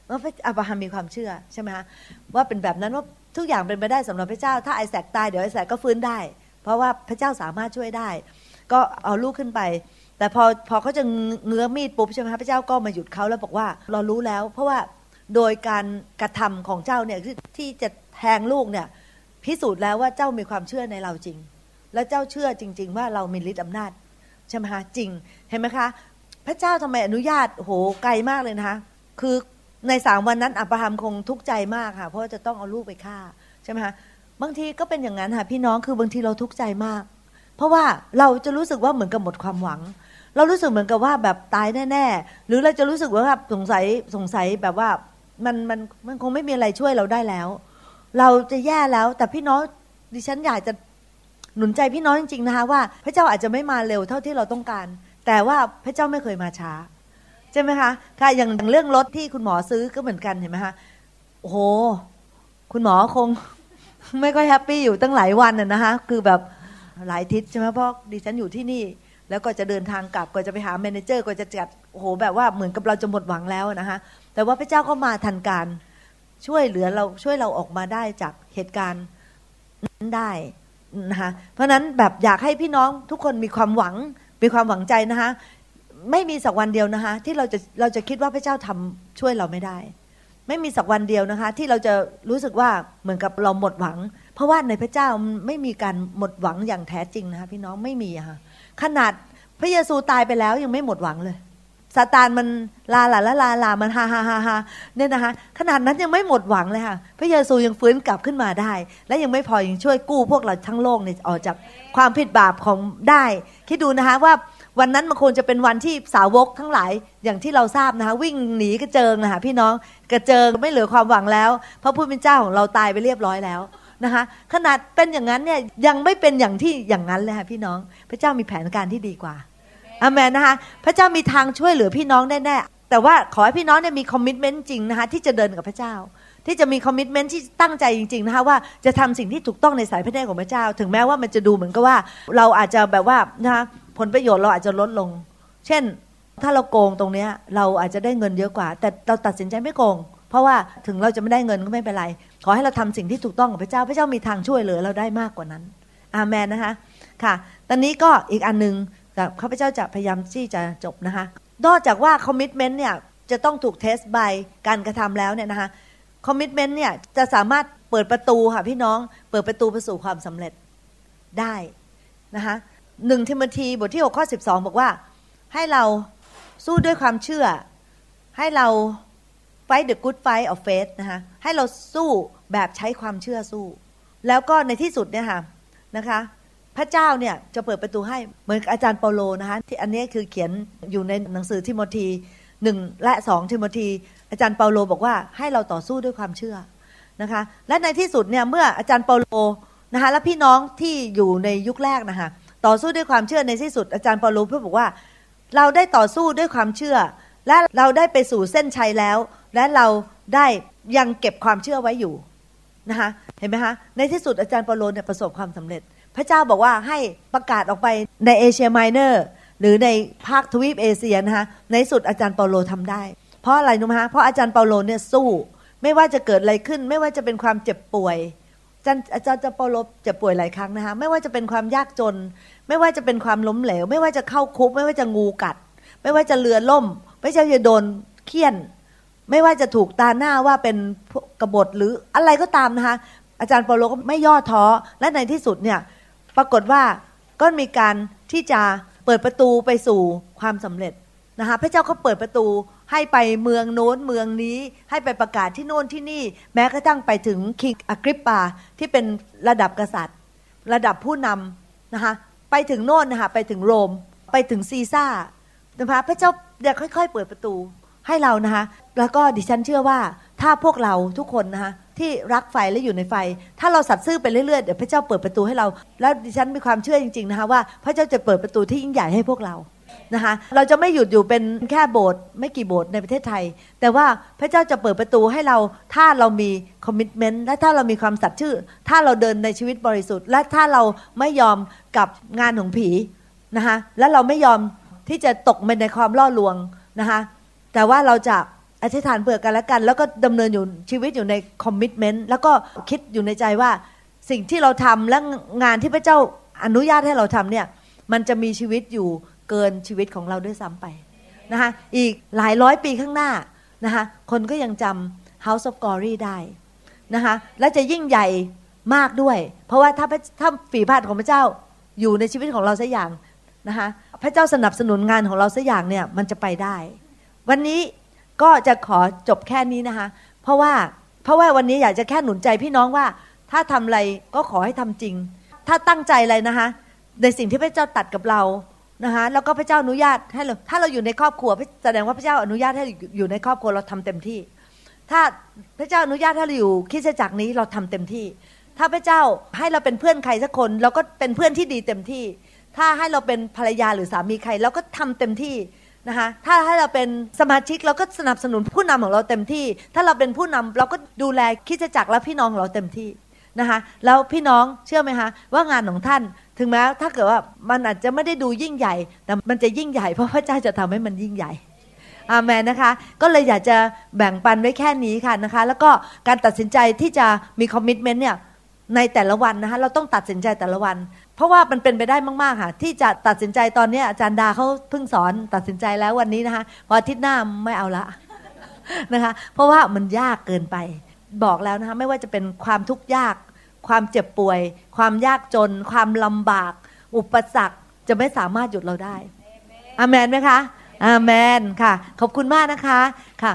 เมื่ออับราฮัมมีความเชื่อใช่ไหมคะว่าเป็นแบบนั้นว่าทุกอย่างเป็นไปได้สำหรับพระเจ้าถ้าไอแซคตายเดี๋ยวไอแซคก็ฟื้นได้เพราะว่าพระเจ้าสามารถช่วยได้ก็เอาลูกขึ้นไปแต่พอพอเขาจะเงื้อมีดปุ๊บใช่ไหมคะพระเจ้าก็มาหยุดเขาแล้วบอกว่าเรารู้แล้วเพราะว่าโดยการกระทำของเจ้าเนี่ยที่จะแทงลูกเนี่ยพิสูจน์แล้วว่าเจ้ามีความเชื่อในเราจริงและเจ้าเชื่อจริงๆว่าเรามีฤทธิ์อำนาจใช่ไหมคะจริงเห็นไหมคะพระเจ้าทำไมอนุญาตโหไกลมากเลยนะคะคือในสามวันนั้นอับราฮัมคงทุกข์ใจมากค่ะเพราะจะต้องเอาลูกไปฆ่าใช่ไหมคะบางทีก็เป็นอย่างนั้นค่ะพี่น้องคือบางทีเราทุกข์ใจมากเพราะว่าเราจะรู้สึกว่าเหมือนกับหมดความหวังเรารู้สึกเหมือนกับว่าแบบตายแน่ๆหรือเราจะรู้สึกว่าแบบสงสัยสงสัยแบบว่ามันมันมันคงไม่มีอะไรช่วยเราได้แล้วเราจะแย่แล้วแต่พี่น้องดิฉันอยากจะหนุนใจพี่น้องจริงๆนะคะว่าพระเจ้าอาจจะไม่มาเร็วเท่าที่เราต้องการแต่ว่าพระเจ้าไม่เคยมาช้าใช่ไหมคะค่ะอย่างเรื่องรถที่คุณหมอซื้อก็เหมือนกันเห็นไหมคะโอ้โหคุณหมอคงไม่ค่อยแฮปปี้อยู่ตั้งหลายวันน่ะนะคะคือแบบหลายทิศใช่ไหมเพราะดิฉันอยู่ที่นี่แล้วก็จะเดินทางกลับก็จะไปหาแมเนเจอร์ก็จะจัดโอ้โหแบบว่าเหมือนกับเราจะหมดหวังแล้วนะคะแต่ว่าพระเจ้าก็มาทันการช่วยเหลือเราช่วยเราออกมาได้จากเหตุการณ์นั้นได้นะคะเพราะนั้นแบบอยากให้พี่น้องทุกคนมีความหวังมีความหวังใจนะคะไม่มีสักวันเดียวนะคะที่เราจะเราจะคิดว่าพระเจ้าทำช่วยเราไม่ได้ไม่มีสักวันเดียวนะคะที่เราจะรู้สึกว่าเหมือนกับเราหมดหวังเพราะว่าในพระเจ้าไม่มีการหมดหวังอย่างแท้จริงนะคะพี่น้องไม่มีค่ะขนาดพระเยซูตายไปแล้วยังไม่หมดหวังเลยซาตานมันลาลาลาลาลามันฮ่าฮ่าฮ่าฮ่าเนี่ยนะคะขนาดนั้นยังไม่หมดหวังเลยค่ะพระเยซูยังฟื้นกลับขึ้นมาได้และยังไม่พอยังช่วยกู้พวกเราทั้งโลกเนี่ยออกจากความผิดบาปของได้คิดดูนะคะว่าวันนั้นมันคงจะเป็นวันที่สาวกทั้งหลายอย่างที่เราทราบนะคะวิ่งหนีกระเจิงนะคะพี่น้องกระเจิงไม่เหลือความหวังแล้วพระผู้เป็นเจ้าของเราตายไปเรียบร้อยแล้วนะคะขนาดเป็นอย่างนั้นเนี่ยยังไม่เป็นอย่างที่อย่างนั้นเลยค่ะพี่น้องพระเจ้ามีแผนการที่ดีกว่าอาเมนนะคะพระเจ้ามีทางช่วยเหลือพี่น้องแน่ๆแต่ว่าขอให้พี่น้องเนี่ยมีคอมมิตเมนต์จริงนะคะที่จะเดินกับพระเจ้าที่จะมีคอมมิตเมนต์ที่ตั้งใจจริงๆนะคะว่าจะทำสิ่งที่ถูกต้องในสายพระเนตรของพระเจ้าถึงแม้ว่ามันจะดูเหมือนกับว่าเราอาจจะแบบว่านะคะผลประโยชน์เราอาจจะลดลงเช่นถ้าเราโกงตรงนี้เราอาจจะได้เงินเยอะกว่าแต่เราตัดสินใจไม่โกงเพราะว่าถึงเราจะไม่ได้เงินก็ไม่เป็นไรขอให้เราทำสิ่งที่ถูกต้องกับพระเจ้าพระเจ้ามีทางช่วยเหลือเราได้มากกว่านั้นอาเมนนะคะค่ะตอนนี้ก็อีกอันนึงข้าพเจ้าจะพยายามที่จะจบนะคะนอกจากว่าคอมมิตเมนต์เนี่ยจะต้องถูกเทสต์ by การกระทำแล้วเนี่ยนะคะคอมมิตเมนต์เนี่ยจะสามารถเปิดประตูค่ะพี่น้องเปิดประตูไปสู่ความสำเร็จได้นะคะหนึ่งทิโมธีบทที่หกข้อสิบสองบอกว่าให้เราสู้ด้วยความเชื่อให้เรา fight the good fight of faith นะคะให้เราสู้แบบใช้ความเชื่อสู้แล้วก็ในที่สุดเนี่ยค่ะนะคะพระเจ้าเนี่ยจะเปิดประตูให้เหมือนอาจารย์เปาโลนะคะที่อันนี้คือเขียนอยู่ในหนังสือทิโมธีหนึ่งและสองทิโมธีอาจารย์เปาโลบอกว่าให้เราต่อสู้ด้วยความเชื่อนะคะและในที่สุดเนี่ยเมื่ออาจารย์เปาโลนะคะและพี่น้องที่อยู่ในยุคแรกนะคะ ต่อสู้ด้วยความเชื่อในที่สุดอาจารย์เปาโลพูดบอกว่าเราได้ต่อสู้ด้วยความเชื่อและเราได้ไปสู่เส้นชัยแล้วและเราได้ยังเก็บความเชื่อไว้อยู่นะคะเห็นไหมคะในที่สุดอาจารย์เปาโลเนี่ยประสบความสำเร็จพระเจ้าบอกว่าให้ประกาศออกไปในเอเชียไมเนอร์หรือในภาคทวีปเอเชียนะคะในสุดอาจารย์เปาโลทำได้เพราะอะไรรู้ไหมคะเพราะอาจารย์เปาโลเนี่ยสู้ไม่ว่าจะเกิดอะไรขึ้นไม่ว่าจะเป็นความเจ็บป่วยอาจารย์อาจารย์เปาโลเจ็บป่วยหลายครั้งนะคะไม่ว่าจะเป็นความยากจนไม่ว่าจะเป็นความล้มเหลวไม่ว่าจะเข้าคุกไม่ว่าจะงูกัดไม่ว่าจะเรือล่มไม่ใช่จะโดนเคี่ยนไม่ว่าจะถูกตาหน้าว่าเป็นกบฏหรืออะไรก็ตามนะคะอาจารย์เปาโลก็ไม่ย่อท้อและในที่สุดเนี่ยปรากฏว่าก็มีการที่จะเปิดประตูไปสู่ความสำเร็จนะคะพระเจ้าก็เปิดประตูให้ไปเมืองโน้นเมืองนี้ให้ไปประกาศที่โน่นที่นี่แม้กระทั่งไปถึงคิงอากริปปาที่เป็นระดับกษัตริย์ระดับผู้นำนะคะไปถึงโน่นนะคะไปถึงโรมไปถึงซีซ่านะคะพระเจ้าจะค่อยๆเปิดประตูให้เรานะคะแล้วก็ดิฉันเชื่อว่าถ้าพวกเราทุกคนนะคะที่รักไฟและอยู่ในไฟถ้าเราสัตย์ซื่อไปเรื่อยๆเดี๋ยวพระเจ้าเปิดประตูให้เราแล้วดิฉันมีความเชื่อจริงๆนะคะว่าพระเจ้าจะเปิดประตูที่ยิ่งใหญ่ให้พวกเรานะคะเราจะไม่หยุดอยู่เป็นแค่โบสถ์ไม่กี่โบสถ์ในประเทศไทยแต่ว่าพระเจ้าจะเปิดประตูให้เราถ้าเรามีคอมมิตเมนต์และถ้าเรามีความสัตย์ซื่อถ้าเราเดินในชีวิตบริสุทธิ์และถ้าเราไม่ยอมกับงานของผีนะคะและเราไม่ยอมที่จะตกไปในความล่อลวงนะคะแต่ว่าเราจะอธิษฐานเผื่อกันและกันแล้วก็ดำเนินอยู่ชีวิตอยู่ในคอมมิตเมนต์แล้วก็คิดอยู่ในใจว่าสิ่งที่เราทำและงานที่พระเจ้าอนุญาตให้เราทำเนี่ยมันจะมีชีวิตอยู่เกินชีวิตของเราด้วยซ้ำไปนะคะอีกหลายร้อยปีข้างหน้านะคะคนก็ยังจำ House of Glory ได้นะคะและจะยิ่งใหญ่มากด้วยเพราะว่าถ้าถ้าฝีพระหัตถ์ของพระเจ้าอยู่ในชีวิตของเราสักอย่างนะคะพระเจ้าสนับสนุนงานของเราสักอย่างเนี่ยมันจะไปได้วันนี้ก็จะขอจบแค่นี้นะคะเพราะว่าเพราะว่าวันนี้อยากจะแค่หนุนใจพี่น้องว่าถ้าทำอะไรก็ขอให้ทำจริงถ้าตั้งใจอะไรนะคะในสิ่งที่พระเจ้าตัดกับเรานะคะแล้วก็พระเจ้าอนุญาตให้เราถ้าเราอยู่ในครอบครัวแสดงว่าพระเจ้าอนุญาตให้อยู่ในครอบครัวเราทำเต็มที่ถ้าพระเจ้าอนุญาตให้เราอยู่คริสตจักรนี้เราทำเต็มที่ถ้าพระเจ้าให้เราเป็นเพื่อนใครสักคนเราก็เป็นเพื่อนที่ดีเต็มที่ถ้าให้เราเป็นภรรยาหรือสามีใครเราก็ทำเต็มที่นะคะถ้าให้เราเป็นสมาชิกเราก็สนับสนุนผู้นำของเราเต็มที่ถ้าเราเป็นผู้นำเราก็ดูแลคริสตจักรและพี่น้องของเราเต็มที่นะคะแล้วพี่น้องเชื่อไหมคะว่างานของท่านถึงแม้ถ้าเกิดว่ามันอาจจะไม่ได้ดูยิ่งใหญ่แต่มันจะยิ่งใหญ่เพราะพระเจ้าจะทำให้มันยิ่งใหญ่อาเมนนะคะก็เลยอยากจะแบ่งปันไว้แค่นี้ค่ะนะคะแล้วก็การตัดสินใจที่จะมีคอมมิตเมนต์เนี่ยในแต่ละวันนะคะเราต้องตัดสินใจแต่ละวันเพราะว่ามันเป็นไปได้มากๆค่ะที่จะตัดสินใจตอนนี้อาจารย์ดาเขาเพิ่งสอนตัดสินใจแล้ววันนี้นะคะพออาทิตย์หน้าไม่เอาละนะคะเพราะว่ามันยากเกินไปบอกแล้วนะคะไม่ว่าจะเป็นความทุกข์ยากความเจ็บป่วยความยากจนความลำบากอุปสรรคจะไม่สามารถหยุดเราได้อาเมนไหมคะอาเมนค่ะขอบคุณมากนะคะค่ะ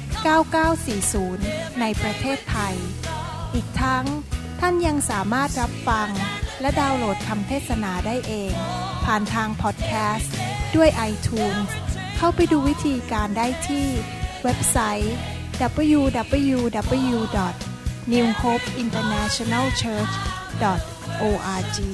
เก้า เก้า สี่ ศูนย์ในประเทศไทยอีกทั้งท่านยังสามารถรับฟังและดาวน์โหลดคำเทศนาได้เองผ่านทางพอดแคสต์ด้วย iTunes เข้าไปดูวิธีการได้ที่เว็บไซต์ ดับเบิลยู ดับเบิลยู ดับเบิลยู ดอท นิว โฮป อินเตอร์เนชันแนล เชิร์ช ดอท โอ อาร์ จี